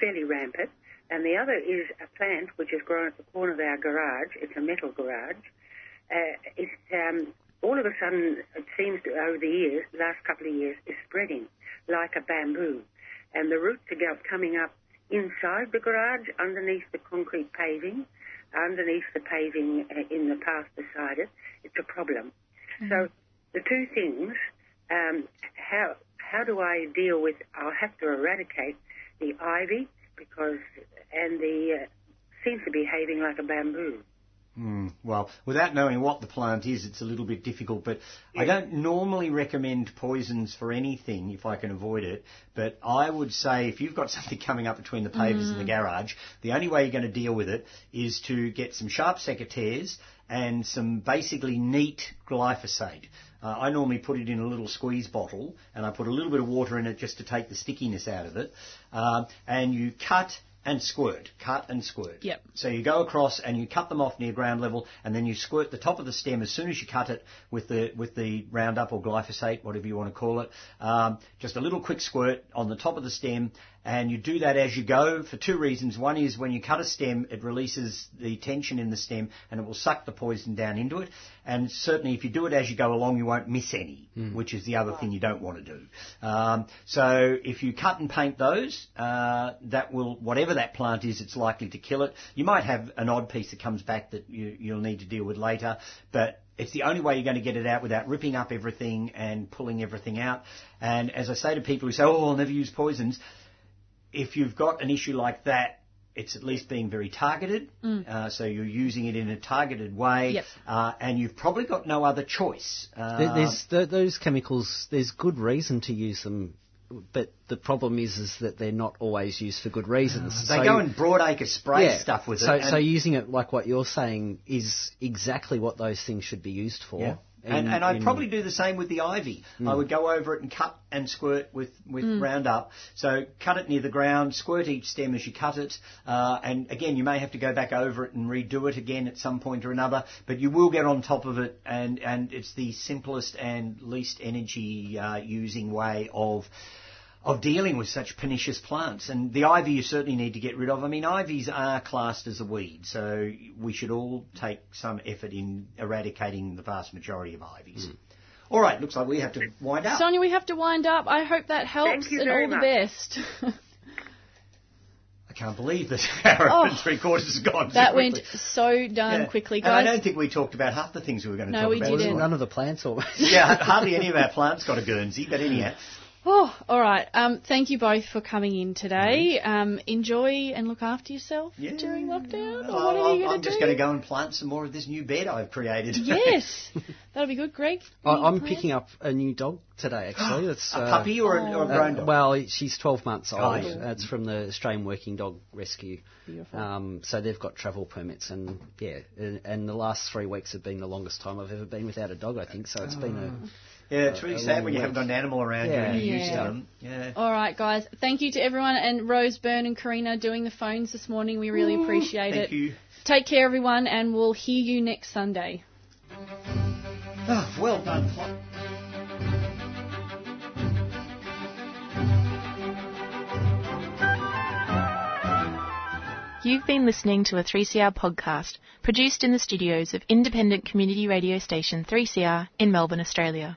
fairly rampant. And the other is a plant which is growing at the corner of our garage. It's a metal garage. All of a sudden, it seems to, over the years, the last couple of years, is spreading like a bamboo. And the roots are coming up inside the garage, underneath the concrete paving, underneath the paving in the path beside it. It's a problem. Mm-hmm. So the two things, how do I deal with, I'll have to eradicate the ivy because, and the seems to be behaving like a bamboo. Well, without knowing what the plant is, it's a little bit difficult, but yes. I don't normally recommend poisons for anything if I can avoid it, but I would say if you've got something coming up between the pavers and the garage, the only way you're going to deal with it is to get some sharp secateurs and some basically neat glyphosate. I normally put it in a little squeeze bottle, and I put a little bit of water in it just to take the stickiness out of it, and you cut and squirt. Yep. So you go across and you cut them off near ground level, and then you squirt the top of the stem as soon as you cut it with the Roundup or glyphosate, whatever you want to call it. Just a little quick squirt on the top of the stem, and you do that as you go for two reasons. One is when you cut a stem, it releases the tension in the stem and it will suck the poison down into it. And certainly if you do it as you go along, you won't miss any, which is the other thing you don't want to do. So if you cut and paint those, that will, whatever that plant is, it's likely to kill it. You might have an odd piece that comes back that you'll need to deal with later, but it's the only way you're going to get it out without ripping up everything and pulling everything out. And as I say to people who say, oh, I'll never use poisons, if you've got an issue like that, it's at least being very targeted, so you're using it in a targeted way, and you've probably got no other choice. Those chemicals, there's good reason to use them, but the problem is that they're not always used for good reasons. They go in broadacre spray stuff with it. So using it like what you're saying is exactly what those things should be used for. Yeah. And I'd probably do the same with the ivy. I would go over it and cut and squirt with Roundup. So cut it near the ground, squirt each stem as you cut it. And again, you may have to go back over it and redo it again at some point or another, but you will get on top of it. And it's the simplest and least energy using way of dealing with such pernicious plants. And the ivy you certainly need to get rid of. I mean, ivies are classed as a weed, so we should all take some effort in eradicating the vast majority of ivies. All right, looks like we have to wind up. Sonia, we have to wind up. I hope that helps, and all the best. I can't believe this hour and 3/4 has gone. That went so darn quickly, guys. And I don't think we talked about half the things we were going to talk about. No, we didn't. None of the plants always. Yeah, hardly any of our plants got a Guernsey, but anyhow. Oh, all right. Thank you both for coming in today. Enjoy and look after yourself during lockdown. I'm just going to go and plant some more of this new bed I've created. Yes, that'll be good, Greg. I'm picking up a new dog today, actually. It's a puppy or a grown dog? Well, she's 12 months old. It's from the Australian Working Dog Rescue. Beautiful. So they've got travel permits, and the last 3 weeks have been the longest time I've ever been without a dog, I think. So it's been a... Yeah, it's really sad when you haven't got an animal around you and you use them. Yeah. All right, guys. Thank you to everyone, and Rose, Byrne and Karina doing the phones this morning. We really appreciate it. Thank you. Take care, everyone, and we'll hear you next Sunday. Oh, well done. You've been listening to a 3CR podcast produced in the studios of independent community radio station 3CR in Melbourne, Australia.